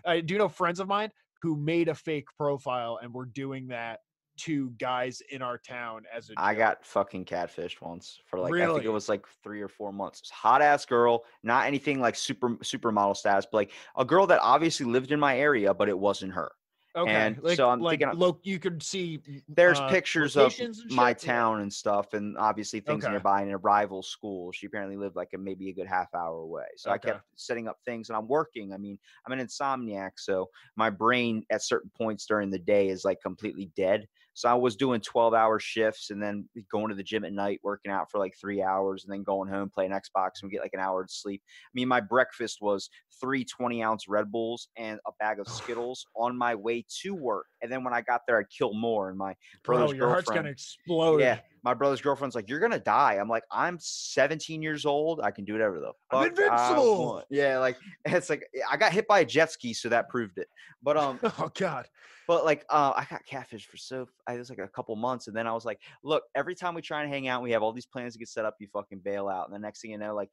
I do know friends of mine who made a fake profile and were doing that to guys in our town as a joke. I got fucking catfished once for like, really? I think it was like 3 or 4 months. Hot ass girl, not anything like supermodel status, but like a girl that obviously lived in my area, but it wasn't her. Okay, and like, so I'm like thinking, you could see there's pictures of my town and stuff, and obviously things nearby in a rival school. She apparently lived like maybe a good half hour away. So I kept setting up things, and I'm working. I mean, I'm an insomniac, so my brain at certain points during the day is like completely dead. So I was doing 12-hour shifts, and then going to the gym at night, working out for like 3 hours, and then going home, playing Xbox, and get like an hour of sleep. I mean, my breakfast was 3 20-ounce Red Bulls and a bag of Skittles on my way to work. And then when I got there, I'd kill more. And my brother's girlfriend, your heart's going to explode. Yeah. My brother's girlfriend's like, "You're going to die." I'm like, "I'm 17 years old. I can do whatever though. I'm invincible." Yeah. Like, it's like, I got hit by a jet ski, so that proved it. But, oh God. But like, I got catfished for it was like a couple months. And then I was like, "Look, every time we try and hang out, we have all these plans to get set up. You fucking bail out." And the next thing you know, like,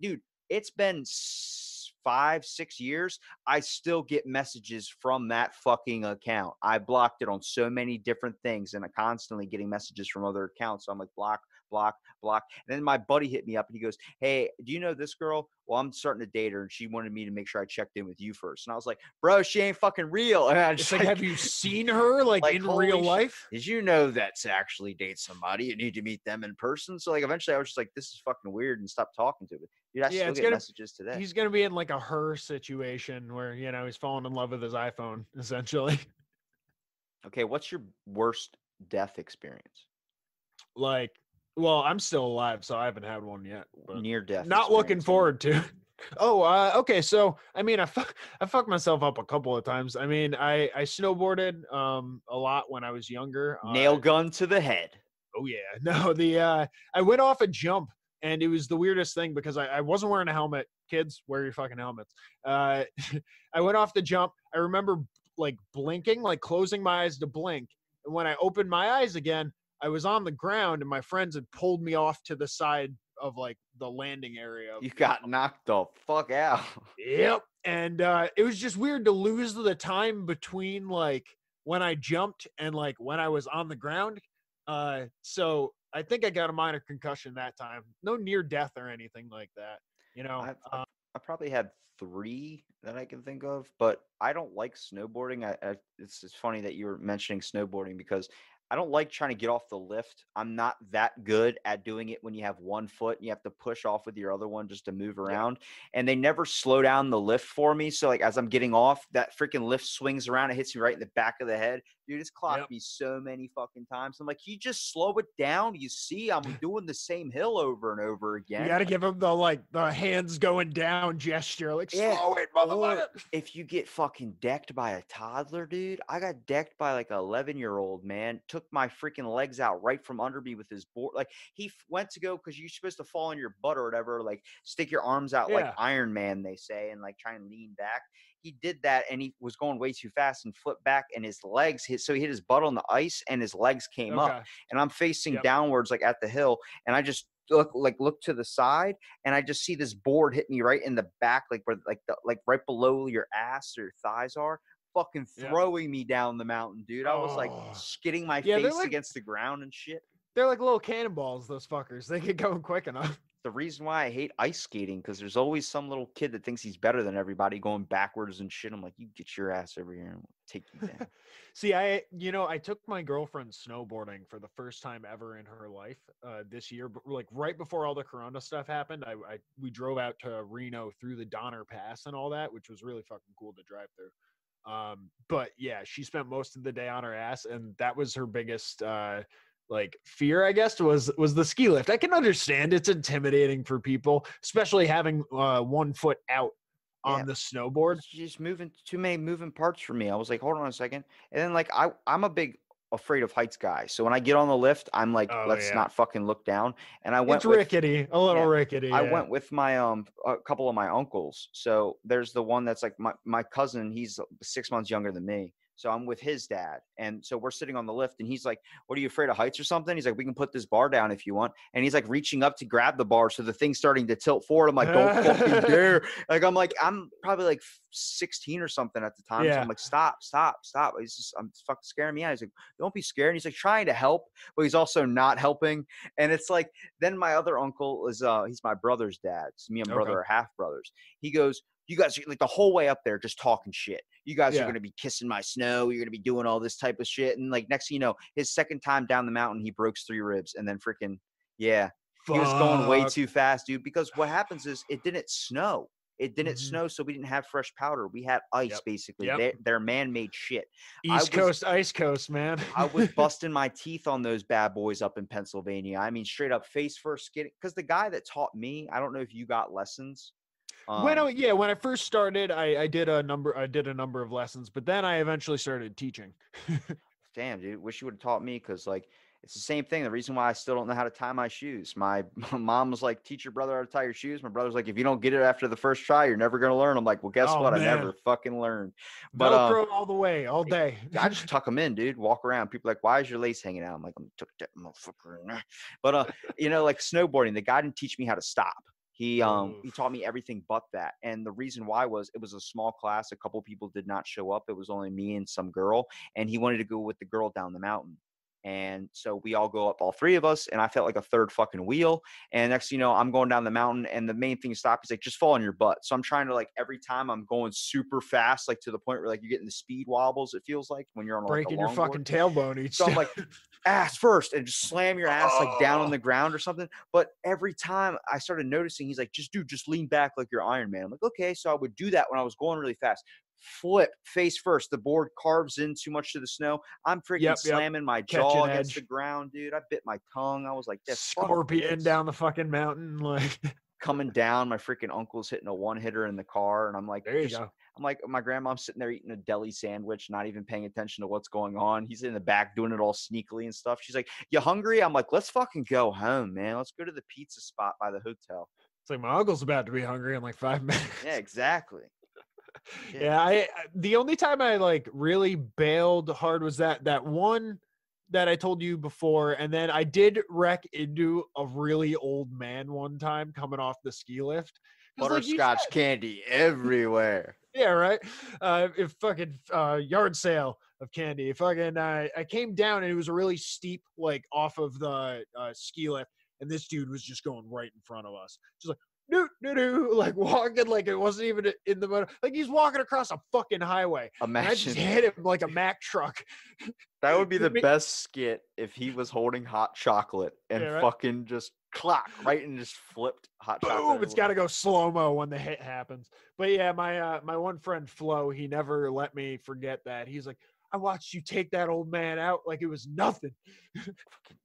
dude, it's been 5-6 years, I still get messages from that fucking account. I blocked it on so many different things, and I'm constantly getting messages from other accounts. So I'm like, block. And then my buddy hit me up, and he goes, "Hey, do you know this girl? Well, I'm starting to date her, and she wanted me to make sure I checked in with you first." And I was like, "Bro, she ain't fucking real." And I just like, "Have you seen her like in real life? Did you know that to actually date somebody, you need to meet them in person?" So like, eventually I was just like, "This is fucking weird," and stopped talking to it. Dude, I still get messages today. He's going to be in like a her situation where, you know, he's falling in love with his iPhone, essentially. Okay, what's your worst death experience? Like, well, I'm still alive, so I haven't had one yet. Near death. Not looking forward to. Oh, okay. So, I mean, I fucked myself up a couple of times. I mean, I snowboarded a lot when I was younger. Nail gun to the head. Oh, yeah. No, I went off a jump. And it was the weirdest thing because I wasn't wearing a helmet. Kids, wear your fucking helmets. I went off the jump. I remember like blinking, like closing my eyes to blink. And when I opened my eyes again, I was on the ground, and my friends had pulled me off to the side of like the landing area. You got knocked the fuck out. Yep. And it was just weird to lose the time between like when I jumped and like when I was on the ground. So I think I got a minor concussion that time. No near death or anything like that. You know, I probably had 3 that I can think of, but I don't like snowboarding. It's funny that you were mentioning snowboarding because I don't like trying to get off the lift. I'm not that good at doing it when you have one foot and you have to push off with your other one just to move around. Yeah. And they never slow down the lift for me. So like as I'm getting off, that freaking lift swings around. It hits me right in the back of the head. Dude, it's clocked me so many fucking times. I'm like, "You just slow it down. You see, I'm doing the same hill over and over again." You got to give him the like the hands going down gesture. Like, slow it, motherfucker. If you get fucking decked by a toddler, dude, I got decked by like an 11-year-old, man. took my freaking legs out right from under me with his board. Like, he went to go, because you're supposed to fall on your butt or whatever, like stick your arms out like Iron Man, they say, and like try and lean back. He did that, and he was going way too fast and flipped back, and his legs hit. So he hit his butt on the ice, and his legs came up, and I'm facing downwards, like at the hill, and I just look to the side, and I just see this board hit me right in the back, like where like right below your ass or your thighs are, fucking throwing me down the mountain, dude. I was like skidding my face against the ground and shit. They're like little cannonballs, those fuckers. They get going quick enough. The reason why I hate ice skating, because there's always some little kid that thinks he's better than everybody going backwards and shit. I'm like, you get your ass over here and we'll take you down. See, I took my girlfriend snowboarding for the first time ever in her life this year, but like right before all the Corona stuff happened, we drove out to Reno through the Donner Pass and all that, which was really fucking cool to drive through. But yeah, she spent most of the day on her ass, and that was her biggest like fear, I guess, was the ski lift. I can understand it's intimidating for people, especially having 1 foot out on the snowboard. It's just moving too many moving parts for me. I was like, hold on a second. And then like I'm a big afraid of heights guy. So when I get on the lift, I'm like, let's not fucking look down. And I went rickety. I went with my a couple of my uncles. So there's the one that's like my cousin, he's 6 months younger than me. So I'm with his dad. And so we're sitting on the lift, and he's like, what, are you afraid of heights or something? He's like, we can put this bar down if you want. And he's like reaching up to grab the bar. So the thing's starting to tilt forward. I'm like, don't fucking dare. Like, I'm probably like 16 or something at the time. Yeah. So I'm like, stop. He's just, I'm fucking scaring me out. He's like, don't be scared. And he's like trying to help, but he's also not helping. And it's like, then my other uncle is, he's my brother's dad. So me and brother are half brothers. He goes, you guys, like the whole way up there, just talking shit. You guys are going to be kissing my snow. You're going to be doing all this type of shit. And like, next thing you know, his second time down the mountain, he broke 3 ribs. And then freaking, he was going way too fast, dude. Because what happens is it didn't snow. It didn't snow, so we didn't have fresh powder. We had ice, basically. Yep. They're man-made shit. East Coast, man. I was busting my teeth on those bad boys up in Pennsylvania. I mean, straight up face first. Because the guy that taught me, I don't know if you got lessons. When I first started, I did a number of lessons, but then I eventually started teaching. Damn, dude, wish you would have taught me, because like it's the same thing. The reason why I still don't know how to tie my shoes. My mom was like, teach your brother how to tie your shoes. My brother's like, if you don't get it after the first try, you're never gonna learn. I'm like, well, guess what? Man. I never fucking learned. But Velcro all the way, all day. I just tuck them in, dude. Walk around. People are like, why is your lace hanging out? I'm like, I'm tuck that motherfucker. But like snowboarding, the guy didn't teach me how to stop. He taught me everything but that. And the reason why was it was a small class. A couple people did not show up. It was only me and some girl. And he wanted to go with the girl down the mountain. And so we all go up, all three of us. And I felt like a third fucking wheel. And next thing you know, I'm going down the mountain. And the main thing to stop is like, just fall on your butt. So I'm trying to like, every time I'm going super fast, like to the point where like you're getting the speed wobbles. It feels like when you're on like, breaking your fucking tailbone each time. So I'm like, ass first, and just slam your ass like down on the ground or something. But every time I started noticing, he's like, just lean back like you're Iron Man. I'm like, okay. So I would do that when I was going really fast. Flip face first, the board carves in too much to the snow. I'm freaking slamming my jaw against the ground, dude. I bit my tongue. I was like, that's scorpion down the fucking mountain, like coming down. My freaking uncle's hitting a one hitter in the car, and I'm like, there you go. I'm like, my grandma's sitting there eating a deli sandwich, not even paying attention to what's going on. He's in the back doing it all sneakily and stuff. She's like, you hungry? I'm like, let's fucking go home, man. Let's go to the pizza spot by the hotel. It's like, my uncle's about to be hungry in like 5 minutes. Yeah, exactly. Yeah, the only time I like really bailed hard was that one that I told you before, and then I did wreck into a really old man one time coming off the ski lift. Butterscotch candy everywhere. Yeah, right. It fucking yard sale of candy. Fucking, I came down, and it was a really steep like off of the ski lift, and this dude was just going right in front of us, just like. No, like walking like it wasn't even in the motor. Like he's walking across a fucking highway. Imagine. I just hit him like a Mack truck. That would be the best skit if he was holding hot chocolate and fucking just clock right and just flipped hot chocolate. Boom! It's got to go slow-mo when the hit happens. But yeah, my one friend Flo, he never let me forget that. He's like, I watched you take that old man out like it was nothing. Fucking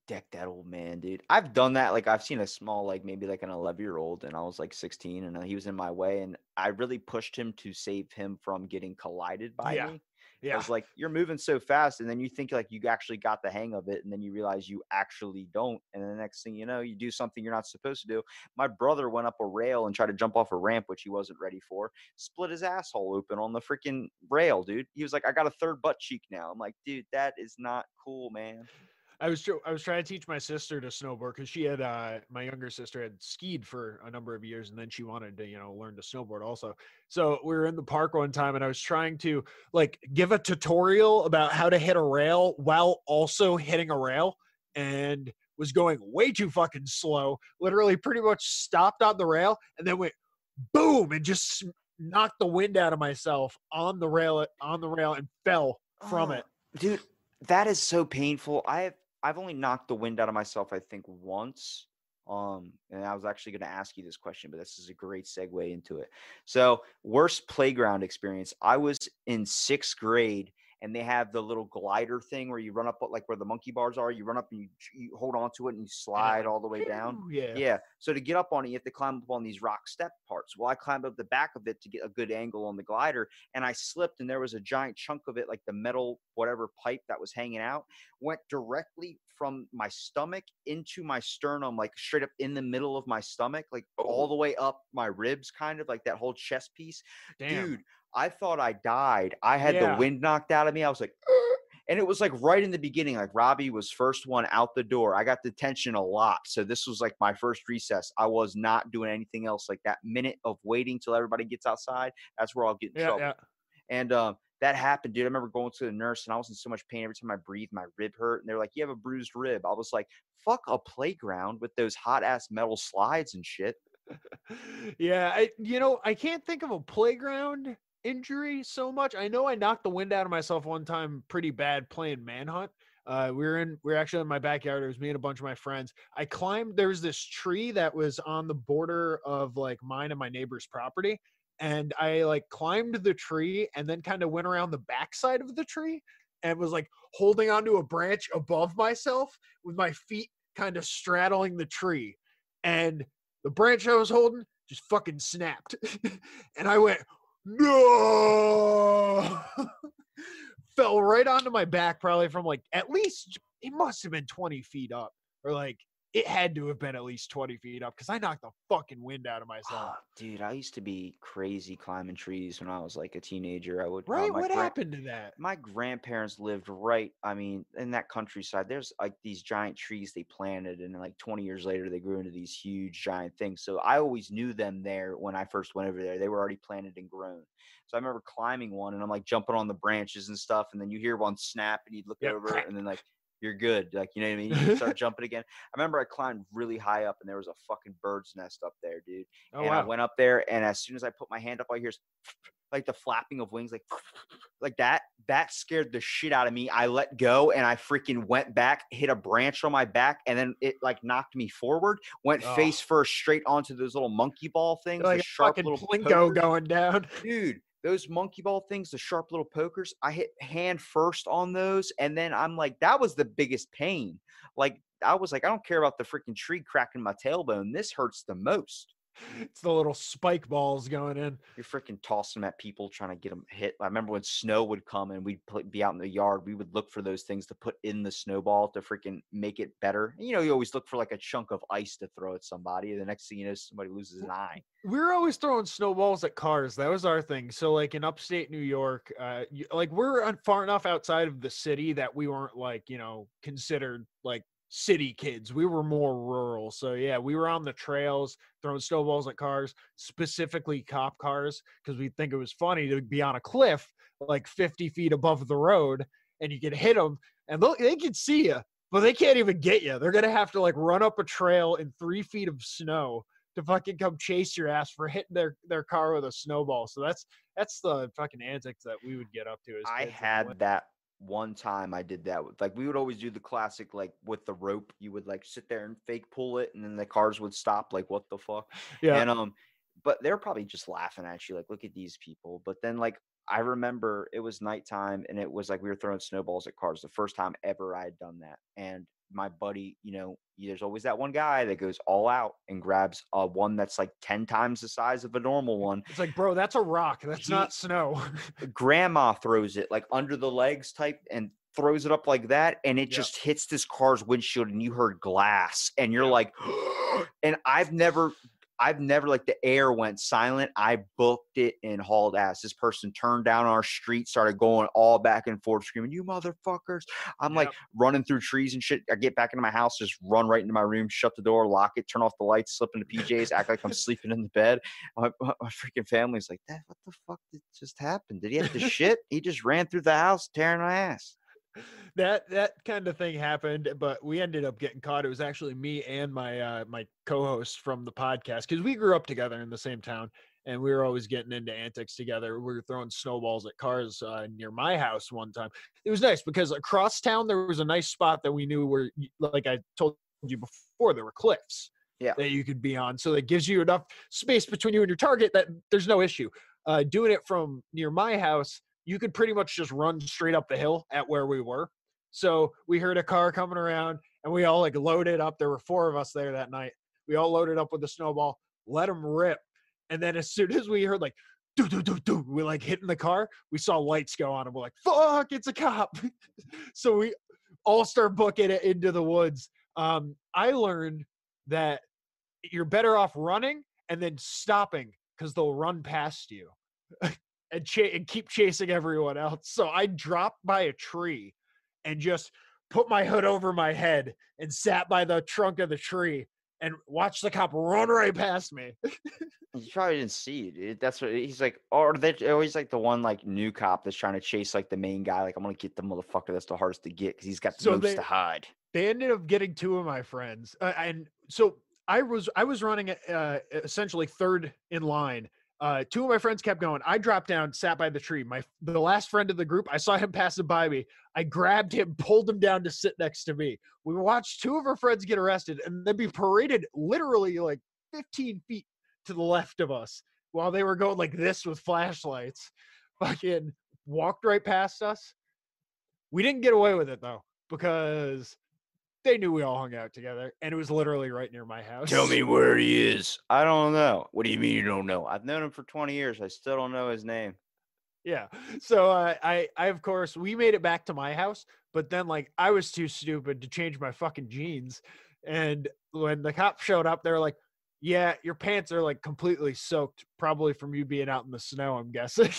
deck that old man, dude. I've done that. Like I've seen a small, like maybe like an 11-year-old, and I was like 16, and he was in my way, and I really pushed him to save him from getting collided by me. Yeah. It's like you're moving so fast, and then you think like you actually got the hang of it, and then you realize you actually don't. And then the next thing you know, you do something you're not supposed to do. My brother went up a rail and tried to jump off a ramp, which he wasn't ready for. Split his asshole open on the freaking rail, dude. He was like, I got a third butt cheek now. I'm like, dude, that is not cool, man. I was trying to teach my sister to snowboard, because she had my younger sister had skied for a number of years, and then she wanted to, you know, learn to snowboard also. So we were in the park one time, and I was trying to like give a tutorial about how to hit a rail while also hitting a rail, and was going way too fucking slow. Literally pretty much stopped on the rail and then went boom and just knocked the wind out of myself on the rail and fell from it. Dude, that is so painful. I've only knocked the wind out of myself, I think, once. And I was actually going to ask you this question, but this is a great segue into it. So, worst playground experience. I was in 6th grade, and they have the little glider thing where you run up, like where the monkey bars are. You run up and you hold on to it and you slide all the way down. Yeah. Yeah. So to get up on it, you have to climb up on these rock step parts. Well, I climbed up the back of it to get a good angle on the glider, and I slipped, and there was a giant chunk of it, like the metal whatever pipe that was hanging out, went directly from my stomach into my sternum, like straight up in the middle of my stomach, like all the way up my ribs, kind of like that whole chest piece. Damn. Dude, I thought I died. I had the wind knocked out of me. I was like, and it was like right in the beginning, like Robbie was first one out the door. I got detention a lot. So this was like my first recess. I was not doing anything else. Like that minute of waiting till everybody gets outside, that's where I'll get in trouble. Yeah. And that happened, dude. I remember going to the nurse, and I was in so much pain. Every time I breathed, my rib hurt. And they were like, you have a bruised rib. I was like, fuck a playground with those hot ass metal slides and shit. Yeah. I can't think of a playground injury so much. I know I knocked the wind out of myself one time pretty bad playing manhunt. We were actually in my backyard. It was me and a bunch of my friends. I climbed, there was this tree that was on the border of like mine and my neighbor's property. And I like climbed the tree and then kind of went around the backside of the tree and was like holding onto a branch above myself with my feet kind of straddling the tree. And the branch I was holding just fucking snapped. And I went, no. Fell right onto my back, probably from like, at least it must have been 20 feet up, or like it had to have been at least 20 feet up, because I knocked the fucking wind out of myself. Oh, dude, I used to be crazy climbing trees when I was like a teenager. I would what happened to that? My grandparents lived in that countryside. There's like these giant trees they planted, and like 20 years later they grew into these huge giant things. So I always knew them there when I first went over there. They were already planted and grown. So I remember climbing one, and I'm like jumping on the branches and stuff, and then you hear one snap, and you'd look over, crack. And then like, you're good. Like, you know what I mean? You can start jumping again. I remember I climbed really high up, and there was a fucking bird's nest up there, dude. Oh, and wow. I went up there, and as soon as I put my hand up, all I hear is like the flapping of wings, like that. That scared the shit out of me. I let go, and I freaking went back, hit a branch on my back, and then it like knocked me forward, went face first straight onto those little monkey ball things. Like a sharp fucking little plinko going down. Dude. Those monkey ball things, the sharp little pokers, I hit hand first on those. And then I'm like, that was the biggest pain. Like, I was like, I don't care about the freaking tree cracking my tailbone. This hurts the most. It's the little spike balls going in. You're freaking tossing them at people, trying to get them hit. I remember when snow would come and we'd be out in the yard, we would look for those things to put in the snowball to freaking make it better. You know, you always look for like a chunk of ice to throw at somebody. The next thing you know, somebody loses an eye. We were always throwing snowballs at cars. That was our thing. So like in upstate New York, we're far enough outside of the city that we weren't like, you know, considered like city kids. We were more rural. So yeah, we were on the trails throwing snowballs at cars, specifically cop cars, because we think it was funny to be on a cliff like 50 feet above the road, and you can hit them, and they can see you, but they can't even get you. They're gonna have to like run up a trail in 3 feet of snow to fucking come chase your ass for hitting their car with a snowball. So that's the fucking antics that we would get up to. I had that one time. I did that with, like, we would always do the classic, like with the rope, you would like sit there and fake pull it, and then the cars would stop, like, what the fuck? Yeah. And but they're probably just laughing at you, like, look at these people. But then, like, I remember it was nighttime, and it was like we were throwing snowballs at cars, the first time ever I had done that. And my buddy, you know, there's always that one guy that goes all out and grabs one that's like 10 times the size of a normal one. It's like, bro, that's a rock. That's not snow. Grandma throws it like under the legs type and throws it up like that. And it just hits this car's windshield and you heard glass and you're like, and I've never like the air went silent. I booked it and hauled ass. This person turned down our street, started going all back and forth screaming, you motherfuckers. I'm like running through trees and shit. I get back into my house, just run right into my room, shut the door, lock it, turn off the lights, slip into PJs, act like I'm sleeping in the bed. My freaking family's like, "Dad, what the fuck did just happen? Did he have to shit? He just ran through the house tearing my ass." That kind of thing happened, but we ended up getting caught. It was actually me and my my co-host from the podcast, because we grew up together in the same town and we were always getting into antics together. We were throwing snowballs at cars near my house one time. It was nice because across town there was a nice spot that we knew where, like I told you before, there were cliffs that you could be on, so that gives you enough space between you and your target that there's no issue. Doing it from near my house, you could pretty much just run straight up the hill at where we were. So we heard a car coming around and we all like loaded up. There were four of us there that night. We all loaded up with a snowball, let them rip. And then as soon as we heard like, do, do, do, do, we like hitting the car, we saw lights go on and we're like, fuck, it's a cop. So we all start booking it into the woods. I learned that you're better off running and then stopping because they'll run past you. And keep chasing everyone else. So I dropped by a tree and just put my hood over my head and sat by the trunk of the tree and watched the cop run right past me. You probably didn't see it, dude. That's what he's like. Or they always like the one like new cop that's trying to chase like the main guy. Like, I'm going to get the motherfucker that's the hardest to get because he's got the most to hide. They ended up getting two of my friends. And so I was running essentially third in line. Two of my friends kept going. I dropped down, sat by the tree. The last friend of the group, I saw him passing by me. I grabbed him, pulled him down to sit next to me. We watched two of our friends get arrested and then be paraded literally like 15 feet to the left of us while they were going like this with flashlights. Fucking walked right past us. We didn't get away with it though, because they knew we all hung out together, and it was literally right near my house. Tell me where he is. I don't know. What do you mean you don't know? I've known him for 20 years. I still don't know his name. Yeah. So I of course, we made it back to my house, but then like I was too stupid to change my fucking jeans. And when the cops showed up, they were like, yeah, your pants are like completely soaked, probably from you being out in the snow, I'm guessing.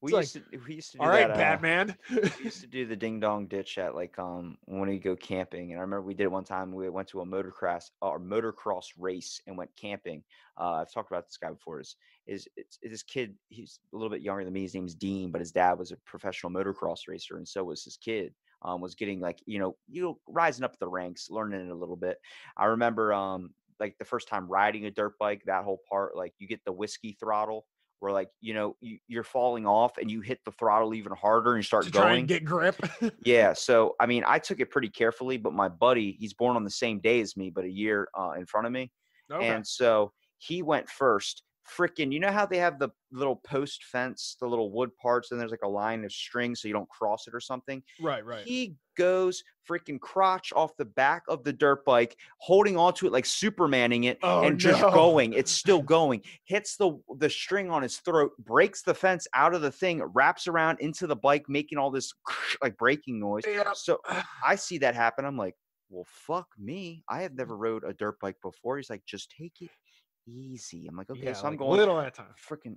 We used to do all that, right, Batman. We used to do the ding dong ditch at like when we go camping, and I remember we did it one time. We went to a motocross race and went camping. I've talked about this guy before. Is this kid? He's a little bit younger than me. His name's Dean, but his dad was a professional motocross racer, and so was his kid. Was getting like rising up the ranks, learning it a little bit. I remember like the first time riding a dirt bike. That whole part, like you get the whiskey throttle, where like, you're falling off and you hit the throttle even harder and you start going. Try and get grip. Yeah. So, I mean, I took it pretty carefully, but my buddy, he's born on the same day as me, but a year in front of me. Okay. And so he went first. Freaking, how they have the little post fence, the little wood parts, and there's like a line of string so you don't cross it or something. Right. He goes freaking crotch off the back of the dirt bike, holding onto it like Supermaning it, just going. It's still going. Hits the string on his throat, breaks the fence out of the thing, wraps around into the bike, making all this like braking noise. Yep. So I see that happen. I'm like, well, fuck me. I have never rode a dirt bike before. He's like, just take it easy. I'm like, okay, so I'm like going little at a time, freaking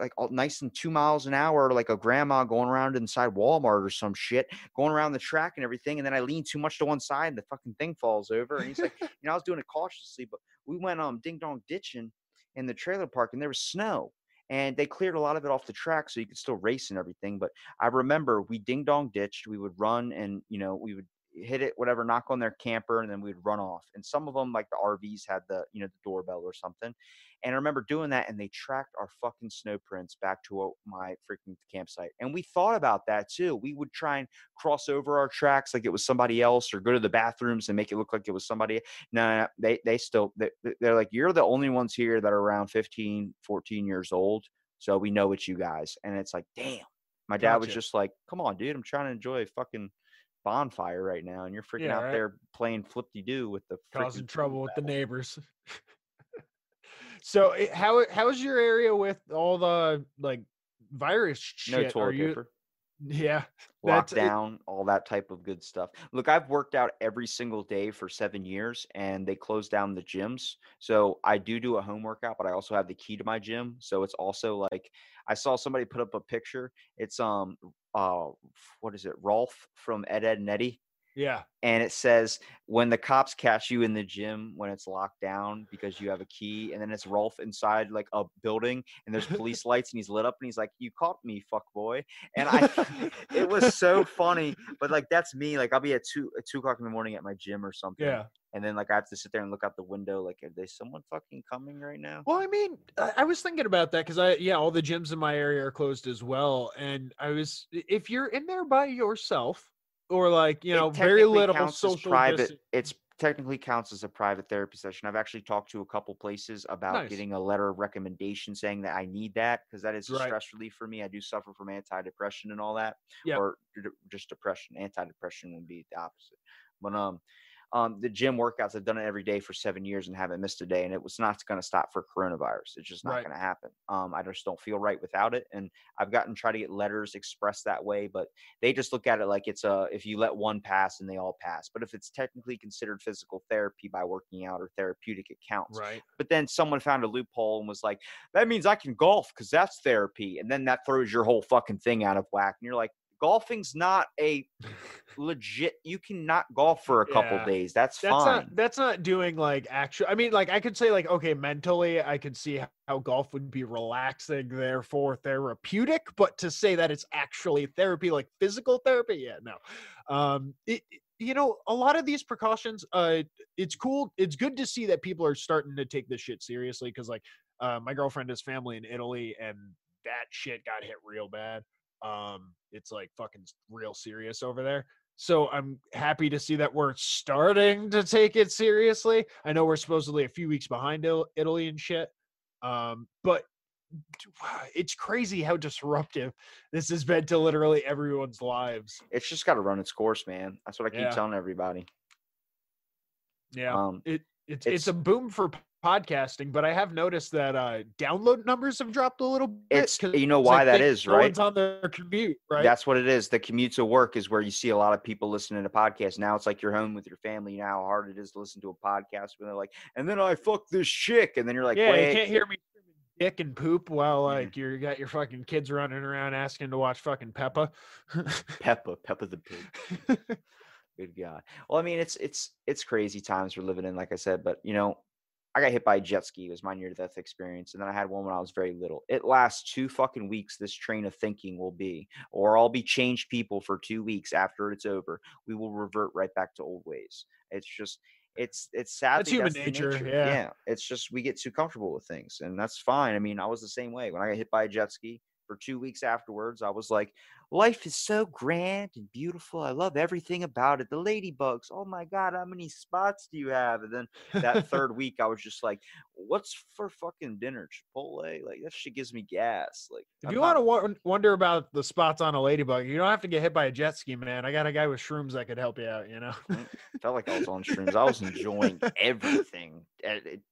like all nice and 2 miles an hour, like a grandma going around inside Walmart or some shit, going around the track and everything. And then I lean too much to one side and the fucking thing falls over. And he's like, I was doing it cautiously, but we went ding dong ditching in the trailer park and there was snow and they cleared a lot of it off the track so you could still race and everything. But I remember we ding dong ditched, we would run and we would hit it, whatever, knock on their camper, and then we'd run off. And some of them, like the RVs, had the, the doorbell or something. And I remember doing that, and they tracked our fucking snow prints back to my freaking campsite. And we thought about that too. We would try and cross over our tracks like it was somebody else, or go to the bathrooms and make it look like it was somebody. No, they're like, you're the only ones here that are around 15, 14 years old, so we know it's you guys. And it's like, damn. My dad was just like, come on, dude, I'm trying to enjoy fucking bonfire right now, and you're freaking out right? there playing flip-de-doo with the causing trouble with the neighbors. So how's your area with all the like virus shit? No toilet paper. Yeah, lockdown, all that type of good stuff. Look, I've worked out every single day for 7 years, and they closed down the gyms. So I do a home workout, but I also have the key to my gym. So it's also like, I saw somebody put up a picture. It's what is it, Rolf from Ed and Eddie? Yeah, and it says when the cops catch you in the gym when it's locked down because you have a key, and then it's Rolf inside like a building, and there's police lights, and he's lit up, and he's like, "You caught me, fuck boy," and I, it was so funny. But like that's me. Like I'll be at 2 o'clock in the morning at my gym or something. Yeah. And then, like, I have to sit there and look out the window, like, are there someone fucking coming right now? Well, I mean, I was thinking about that because, all the gyms in my area are closed as well. And I was, if you're in there by yourself or, like, you know, very little social distance. It's technically counts as a private therapy session. I've actually talked to a couple places about getting a letter of recommendation saying that I need that because that is a stress relief for me. I do suffer from anti-depression and all that. Yep. Or just depression. Anti-depression would be the opposite. But, the gym workouts, I've done it every day for 7 years and haven't missed a day. And it was not going to stop for coronavirus. It's just not going to happen. I just don't feel right without it. And I've gotten try to get letters expressed that way, but they just look at it like it's if you let one pass and they all pass. But if it's technically considered physical therapy by working out or therapeutic, it counts. Right. But then someone found a loophole and was like, that means I can golf because that's therapy. And then that throws your whole fucking thing out of whack. And you're like, golfing's not a legit, you cannot golf for a couple days. That's fine. That's not doing like actual, I mean, like I could say like, okay, mentally I could see how golf would be relaxing, therefore therapeutic, but to say that it's actually therapy, like physical therapy. Yeah, no. You know, a lot of these precautions, it's cool. It's good to see that people are starting to take this shit seriously. Cause like my girlfriend has family in Italy and that shit got hit real bad. It's like fucking real serious over there. So I'm happy to see that we're starting to take it seriously. I know we're supposedly a few weeks behind Italy and shit. But it's crazy how disruptive this has been to literally everyone's lives. It's just got to run its course, man. That's what I keep telling everybody. Yeah. It's a boom for podcasting, but I have noticed that download numbers have dropped a little bit. You know why that is, right? No one's on their commute, right? That's what it is. The commute to work is where you see a lot of people listening to podcasts. Now it's like you're home with your family. You know how hard it is to listen to a podcast when they're like, and then I fucked this chick, and then you're like, yeah, wait. You can't hear me dick and poop while like you got your fucking kids running around asking to watch fucking Peppa. Peppa the pig. Good God. Well, I mean, it's crazy times we're living in, like I said, but you know. I got hit by a jet ski. It was my near-death experience. And then I had one when I was very little. It lasts 2 fucking weeks, this train of thinking will be. Or I'll be changed people for 2 weeks after it's over. We will revert right back to old ways. It's just, it's sad. That's human nature. Yeah. It's just we get too comfortable with things. And that's fine. I mean, I was the same way. When I got hit by a jet ski, for 2 weeks afterwards, I was like, life is so grand and beautiful. I love everything about it. The ladybugs. Oh my God, how many spots do you have? And then that third week, I was just like, what's for fucking dinner? Chipotle? Like that shit gives me gas. Like if you want to wonder about the spots on a ladybug, you don't have to get hit by a jet ski, man. I got a guy with shrooms that could help you out, you know? Felt like I was on shrooms. I was enjoying everything. It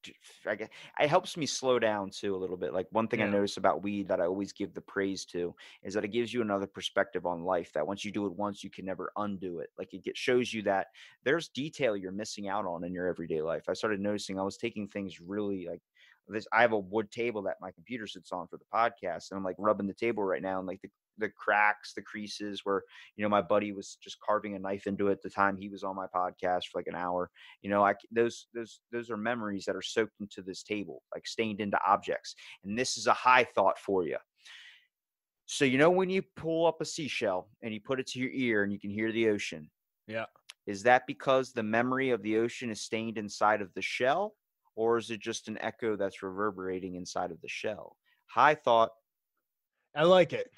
helps me slow down too a little bit. Like one thing I noticed about weed that I always give the praise to is that it gives you another perspective on life, that once you do it once, you can never undo it. Like it shows you that there's detail you're missing out on in your everyday life. I started noticing I was taking things really like this. I have a wood table that my computer sits on for the podcast, and I'm like rubbing the table right now, and like the cracks, the creases where, you know, my buddy was just carving a knife into it the time he was on my podcast for like an hour. You know, those are memories that are soaked into this table, like stained into objects. And this is a high thought for you. So, you know, when you pull up a seashell and you put it to your ear and you can hear the ocean. Yeah. Is that because the memory of the ocean is stained inside of the shell, or is it just an echo that's reverberating inside of the shell? High thought. I like it.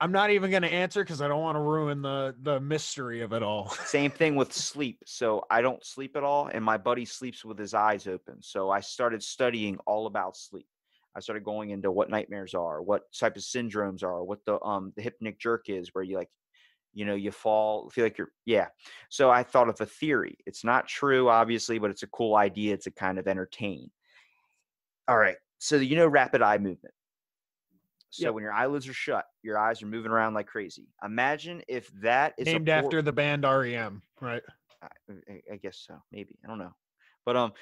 I'm not even going to answer because I don't want to ruin the mystery of it all. Same thing with sleep. So I don't sleep at all, and my buddy sleeps with his eyes open. So I started studying all about sleep. I started going into what nightmares are, what type of syndromes are, what the hypnic jerk is, where you like you know, you fall, feel like you're, yeah. So I thought of a theory. It's not true, obviously, but it's a cool idea to kind of entertain. All right. So, you know, rapid eye movement. So when your eyelids are shut, your eyes are moving around like crazy. Imagine if that is named after the band REM, right? I guess so. Maybe. I don't know. But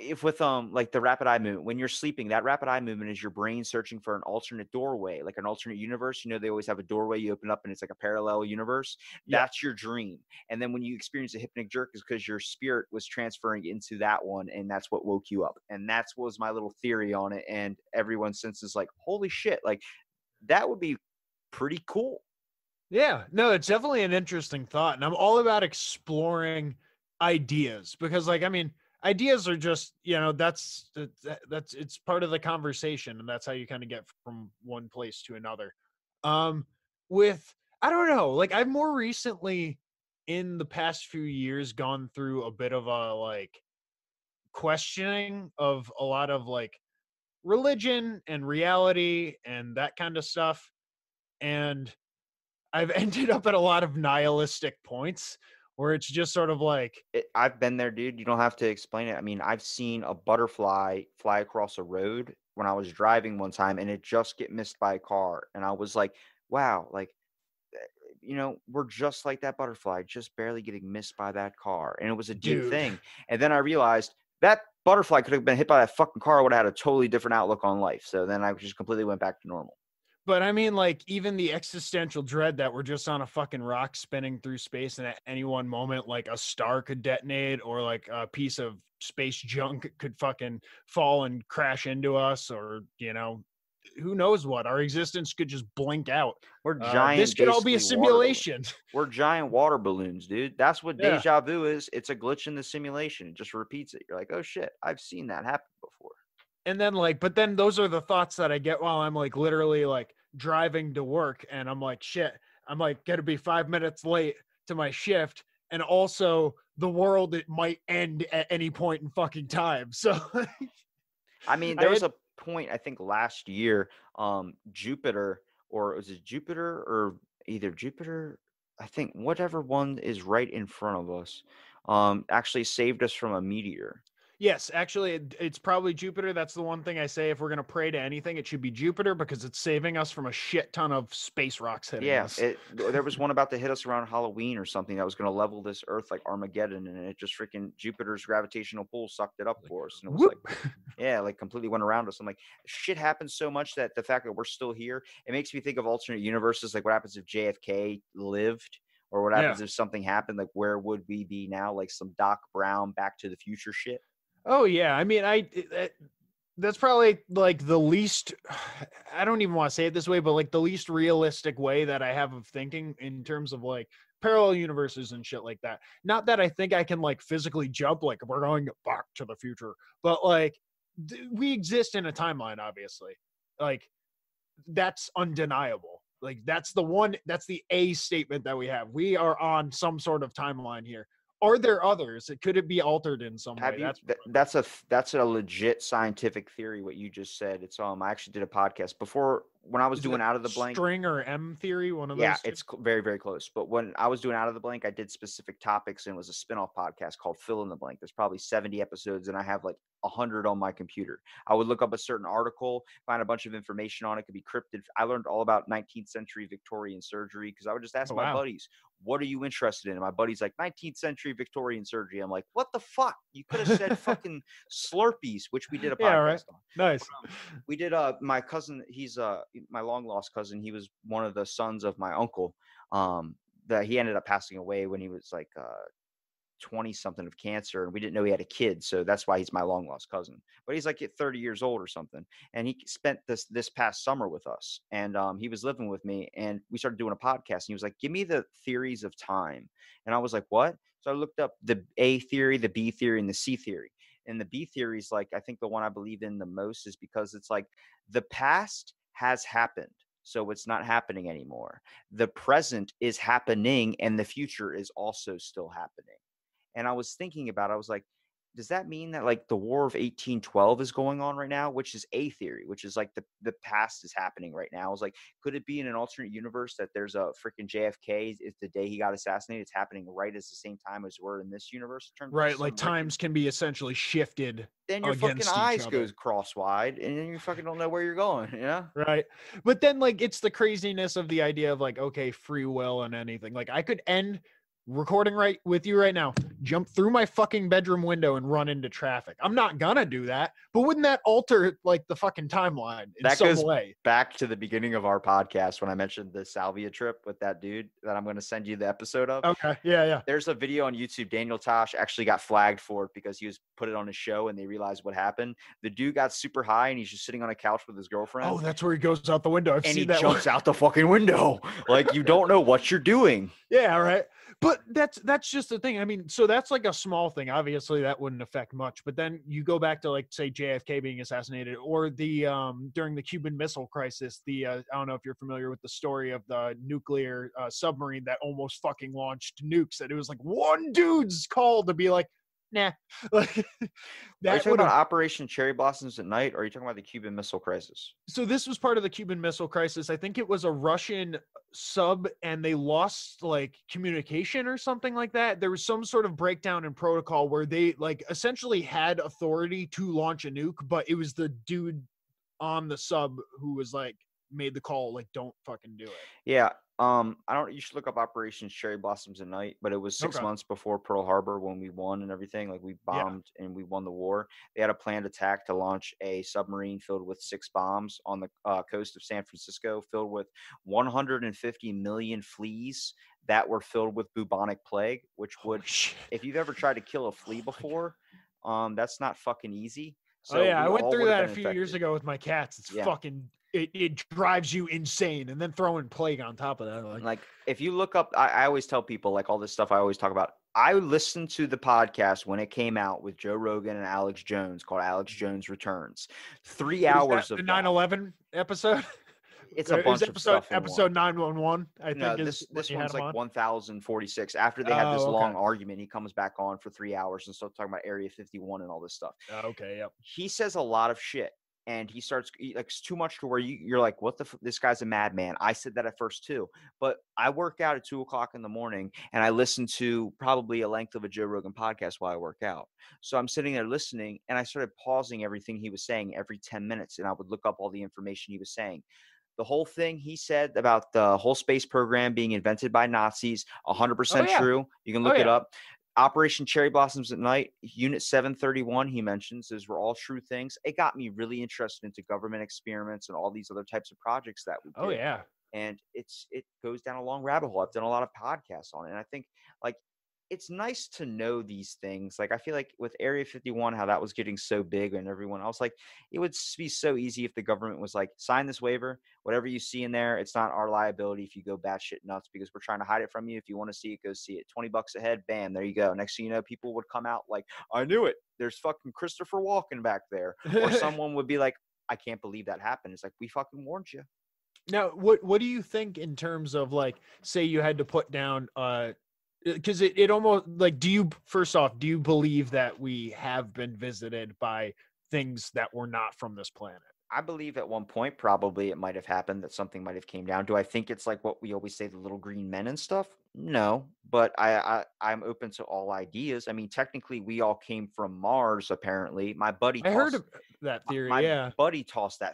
if with like the rapid eye movement, when you're sleeping, that rapid eye movement is your brain searching for an alternate doorway, like an alternate universe. You know, they always have a doorway you open up and it's like a parallel universe. That's your dream. And then when you experience a hypnotic jerk is because your spirit was transferring into that one. And that's what woke you up. And that's what was my little theory on it. And everyone since is like, holy shit, like that would be pretty cool. Yeah, no, it's definitely an interesting thought. And I'm all about exploring ideas because like, I mean, ideas are just, you know, that's it's part of the conversation, and that's how you kind of get from one place to another. With, I don't know, like I've more recently in the past few years gone through a bit of a like questioning of a lot of like religion and reality and that kind of stuff. And I've ended up at a lot of nihilistic points. Or it's just sort of like... I've been there, dude. You don't have to explain it. I mean, I've seen a butterfly fly across a road when I was driving one time, and it just get missed by a car. And I was like, wow, like, you know, we're just like that butterfly, just barely getting missed by that car. And it was a deep thing. And then I realized that butterfly could have been hit by that fucking car. I would have had a totally different outlook on life. So then I just completely went back to normal. But I mean, like, even the existential dread that we're just on a fucking rock spinning through space, and at any one moment, like, a star could detonate, or like a piece of space junk could fucking fall and crash into us, or, you know, who knows what. Our existence could just blink out. We're giant. This could all be a simulation. We're giant water balloons, dude. That's what deja vu is. It's a glitch in the simulation. It just repeats it. You're like, oh shit, I've seen that happen before. And then like, but then those are the thoughts that I get while I'm like literally like driving to work, and I'm like, shit, I'm like going to be 5 minutes late to my shift. And also the world, it might end at any point in fucking time. So, I mean, there was a point, I think last year, Jupiter, or was it Jupiter or either Jupiter, I think whatever one is right in front of us, actually saved us from a meteor. Yes, actually, it's probably Jupiter. That's the one thing I say. If we're going to pray to anything, it should be Jupiter because it's saving us from a shit ton of space rocks hitting us. Yeah, there was one about to hit us around Halloween or something that was going to level this Earth like Armageddon, and it just freaking Jupiter's gravitational pull sucked it up for us. And it was like, yeah, like completely went around us. I'm like, shit happens so much that the fact that we're still here, it makes me think of alternate universes, like what happens if JFK lived? Or what happens if something happened? Like where would we be now? Like some Doc Brown Back to the Future shit. Oh yeah, I mean, that's probably like the least, I don't even want to say it this way, but like the least realistic way that I have of thinking in terms of like parallel universes and shit like that. Not that I think I can like physically jump, like we're going back to the future, but like we exist in a timeline, obviously. Like that's undeniable. Like that's the A statement that we have. We are on some sort of timeline here. Are there others? Could it be altered in some way? That's a legit scientific theory, what you just said. It's I actually did a podcast before when I was doing Out of the Blank. String or M theory, one of those? Yeah, it's very, very close. But when I was doing Out of the Blank, I did specific topics, and it was a spinoff podcast called Fill in the Blank. There's probably 70 episodes, and I have like 100 on my computer. I would look up a certain article, find a bunch of information on it. It could be cryptid. I learned all about 19th century Victorian surgery because I would just ask my buddies, what are you interested in? And my buddy's like, 19th century Victorian surgery. I'm like, what the fuck? You could have said fucking Slurpees, which we did a podcast on. Nice. We did my cousin, he's my long lost cousin. He was one of the sons of my uncle that he ended up passing away when he was like 20 something of cancer, and we didn't know he had a kid. So that's why he's my long lost cousin, but he's like 30 years old or something. And he spent this past summer with us, and he was living with me, and we started doing a podcast, and he was like, give me the theories of time. And I was like, what? So I looked up the A theory, the B theory, and the C theory. And the B theory is like, I think the one I believe in the most is because it's like the past has happened. So it's not happening anymore. The present is happening, and the future is also still happening. And I was thinking about it, I was like, does that mean that like the War of 1812 is going on right now, which is a theory, which is like the past is happening right now. It's like, could it be in an alternate universe that there's a freaking JFK? If the day he got assassinated, it's happening right at the same time as we're in this universe. Right. Like times can be essentially shifted. Then your fucking eyes goes cross-wide and then you fucking don't know where you're going. Yeah. Right. But then like, it's the craziness of the idea of like, okay, free will and anything. Like I could end recording right with you right now, jump through my fucking bedroom window and run into traffic. I'm not gonna do that, but wouldn't that alter like the fucking timeline in that some goes way? Back to the beginning of our podcast when I mentioned the salvia trip with that dude that I'm going to send you the episode of. Okay, yeah, there's a video on YouTube. Daniel Tosh actually got flagged for it because he was put it on his show and they realized what happened. The dude got super high and he's just sitting on a couch with his girlfriend. Oh, that's where he goes out the window. I've and seen he that jumps one. Out the fucking window. Like you don't know what you're doing. Yeah, right. But that's just the thing. I mean, so that's like a small thing. Obviously, that wouldn't affect much. But then you go back to like, say, JFK being assassinated or the during the Cuban Missile Crisis. I don't know if you're familiar with the story of the nuclear submarine that almost fucking launched nukes. That it was like one dude's call to be like, nah. Like, are you talking about Operation Cherry Blossoms at Night, or are you talking about the Cuban Missile Crisis? So this was part of the Cuban Missile Crisis. I think it was a Russian sub, and they lost like communication or something like that. There was some sort of breakdown in protocol where they like essentially had authority to launch a nuke, but it was the dude on the sub who was like made the call, like don't fucking do it. Yeah. You should look up Operation Cherry Blossoms at Night, but it was six months before Pearl Harbor when we won and everything. Like we bombed and we won the war. They had a planned attack to launch a submarine filled with 6 bombs on the coast of San Francisco, filled with 150 million fleas that were filled with bubonic plague, which would, if you've ever tried to kill a flea before, that's not fucking easy. So I went through that a few years ago with my cats. It's fucking... It drives you insane, and then throwing plague on top of that. Like if you look up, I always tell people like all this stuff I always talk about. I listened to the podcast when it came out with Joe Rogan and Alex Jones called Alex Jones Returns. 3 hours of the 9/11 episode. It's a bunch of stuff. Episode 911. This one's like 1046. After they had this long argument, he comes back on for 3 hours and starts talking about Area 51 and all this stuff. Okay, yep. He says a lot of shit. And he starts like too much to where you're like, what the? This guy's a madman. I said that at first too, but I work out at 2:00 in the morning and I listen to probably a length of a Joe Rogan podcast while I work out. So I'm sitting there listening and I started pausing everything he was saying every 10 minutes. And I would look up all the information he was saying. The whole thing he said about the whole space program being invented by Nazis, 100% true. You can look it up. Operation Cherry Blossoms at Night, Unit 731, he mentions, those were all true things. It got me really interested into government experiments and all these other types of projects that we do. Oh, yeah. And it goes down a long rabbit hole. I've done a lot of podcasts on it. And I think, like, it's nice to know these things. Like, I feel like with Area 51, how that was getting so big and everyone else, like, it would be so easy if the government was like, sign this waiver. Whatever you see in there, it's not our liability if you go batshit nuts because we're trying to hide it from you. If you want to see it, go see it. $20 a head, bam, there you go. Next thing you know, people would come out like, I knew it. There's fucking Christopher Walken back there. Or someone would be like, I can't believe that happened. It's like, we fucking warned you. Now, what do you think in terms of like, say you had to put down because it almost like, do you believe that we have been visited by things that were not from this planet? I believe at one point probably it might have happened that something might have came down. Do I think it's like what we always say, the little green men and stuff? No, but I'm open to all ideas. I mean, technically we all came from Mars, apparently. My buddy tossed that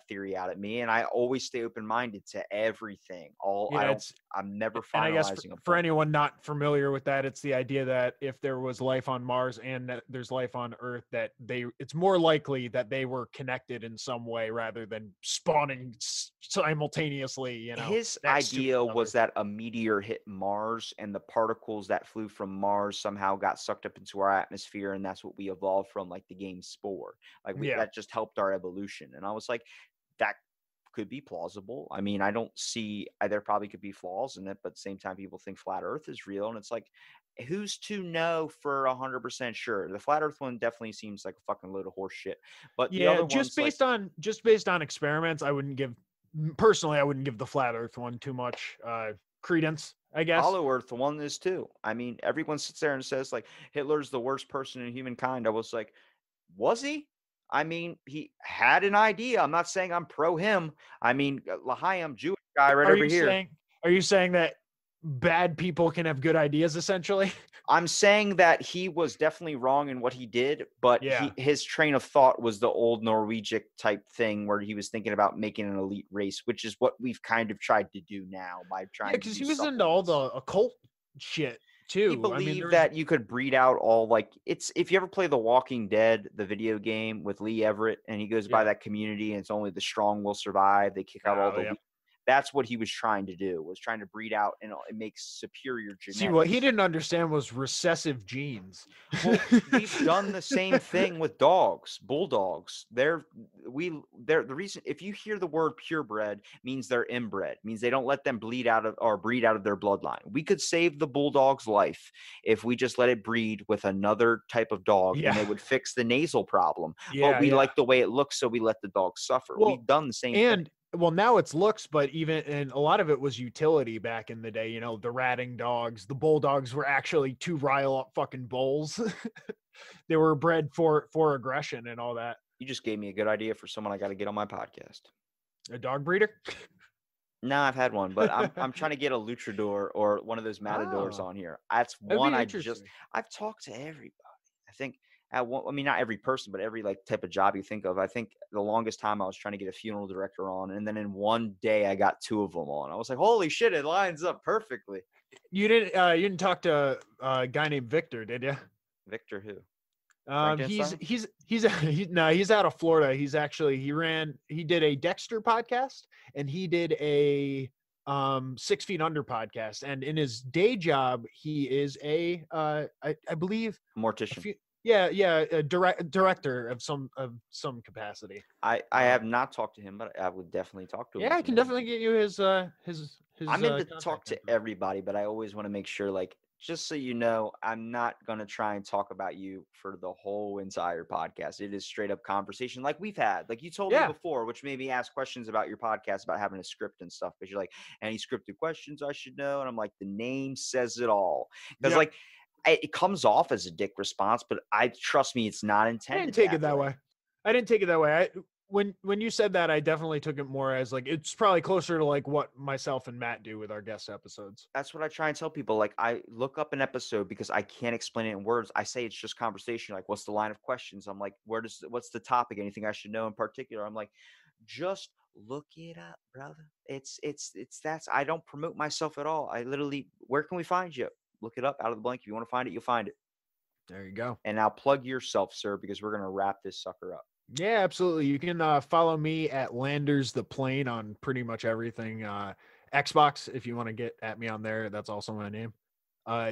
theory out at me, and I always stay open-minded to everything. I'm never finalizing. I guess for anyone not familiar with that, it's the idea that if there was life on Mars and that there's life on Earth, that it's more likely that they were connected in some way rather than spawning simultaneously. You know, his idea was that a meteor hit Mars and the particles that flew from Mars somehow got sucked up into our atmosphere, and that's what we evolved from, like the game Spore. Like that just helped our evolution. And I was like, that could be plausible. I mean, I don't see, there probably could be flaws in it, but at the same time, people think flat Earth is real. And it's like, who's to know for 100% sure? The flat Earth one definitely seems like a fucking load of horse shit. But yeah, the other based on experiments, I wouldn't give the flat Earth one too much. credence, I guess. Hollow Earth one is too. I mean, everyone sits there and says like Hitler's the worst person in humankind. I was like, was he? I mean, he had an idea. I'm not saying I'm pro him. I mean, Lahai, I'm Jewish guy right over here. Are you saying that bad people can have good ideas, essentially? I'm saying that he was definitely wrong in what he did, but yeah, his train of thought was the old Norwegian type thing where he was thinking about making an elite race, which is what we've kind of tried to do now by trying to do something. Because he was into all the occult shit too. He believed that you could breed out all, like, it's, if you ever play The Walking Dead, the video game with Lee Everett, and he goes by that community and it's only the strong will survive. They kick out all the weak. That's what he was trying to do, was trying to breed out and make superior genetics. See, what he didn't understand was recessive genes. Well, we've done the same thing with dogs, bulldogs. The reason, if you hear the word purebred, means they're inbred, means they don't let them bleed out of or breed out of their bloodline. We could save the bulldog's life if we just let it breed with another type of dog, and it would fix the nasal problem. Yeah, but we like the way it looks, so we let the dog suffer. Well, we've done the same thing. Well, now it's looks, but even, and a lot of it was utility back in the day, you know, the ratting dogs, the bulldogs were actually to rile up fucking bulls. They were bred for aggression and all that. You just gave me a good idea for someone I got to get on my podcast. A dog breeder? No, I've had one, but I'm trying to get a luchador or one of those matadors on here. That's one I've talked to everybody. I think not every person, but every like type of job you think of. I think the longest time I was trying to get a funeral director on, and then in one day I got two of them on. I was like, holy shit, it lines up perfectly. You didn't talk to a guy named Victor, did you? Victor who? He's out of Florida. He's actually, he did a Dexter podcast, and he did a 6 Feet Under podcast. And in his day job, he is I believe, mortician. A director of some capacity. I have not talked to him, but I would definitely talk to him. Yeah, I can definitely get you his. I'm in to talk to everybody, but I always want to make sure, like, just so you know, I'm not going to try and talk about you for the whole entire podcast. It is straight up conversation like we've had. Like you told me before, which made me ask questions about your podcast, about having a script and stuff. Because you're like, any scripted questions I should know? And I'm like, the name says it all. Because like, it comes off as a dick response, but trust me, it's not intended. I didn't take it that way. When you said that, I definitely took it more as like, it's probably closer to like what myself and Matt do with our guest episodes. That's what I try and tell people. Like, I look up an episode because I can't explain it in words. I say it's just conversation. Like, what's the line of questions? I'm like, what's the topic? Anything I should know in particular? I'm like, just look it up, brother. I don't promote myself at all. I literally, where can we find you? Look it up out of the blank. If you want to find it, you'll find it. There you go. And now plug yourself, sir, because we're going to wrap this sucker up. Yeah, absolutely. You can follow me at Landers the Plane on pretty much everything. Xbox, if you want to get at me on there, that's also my name.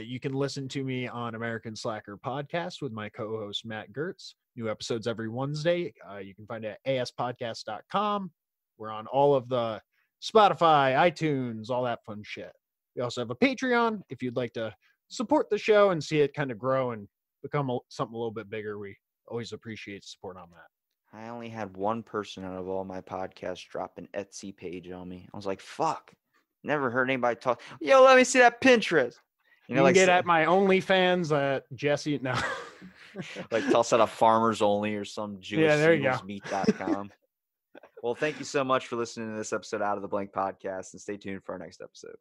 You can listen to me on American Slacker Podcast with my co-host, Matt Gertz. New episodes every Wednesday. You can find it at aspodcast.com. We're on all of the Spotify, iTunes, all that fun shit. We also have a Patreon. If you'd like to support the show and see it kind of grow and become something a little bit bigger, we always appreciate support on that. I only had one person out of all my podcasts drop an Etsy page on me. I was like, fuck, never heard anybody talk. Yo, let me see that Pinterest. You know, like get at my OnlyFans at Jesse. No, like toss out a Farmers Only or some Jewish meat.com. Well, thank you so much for listening to this episode Out of the Blank Podcast, and stay tuned for our next episode.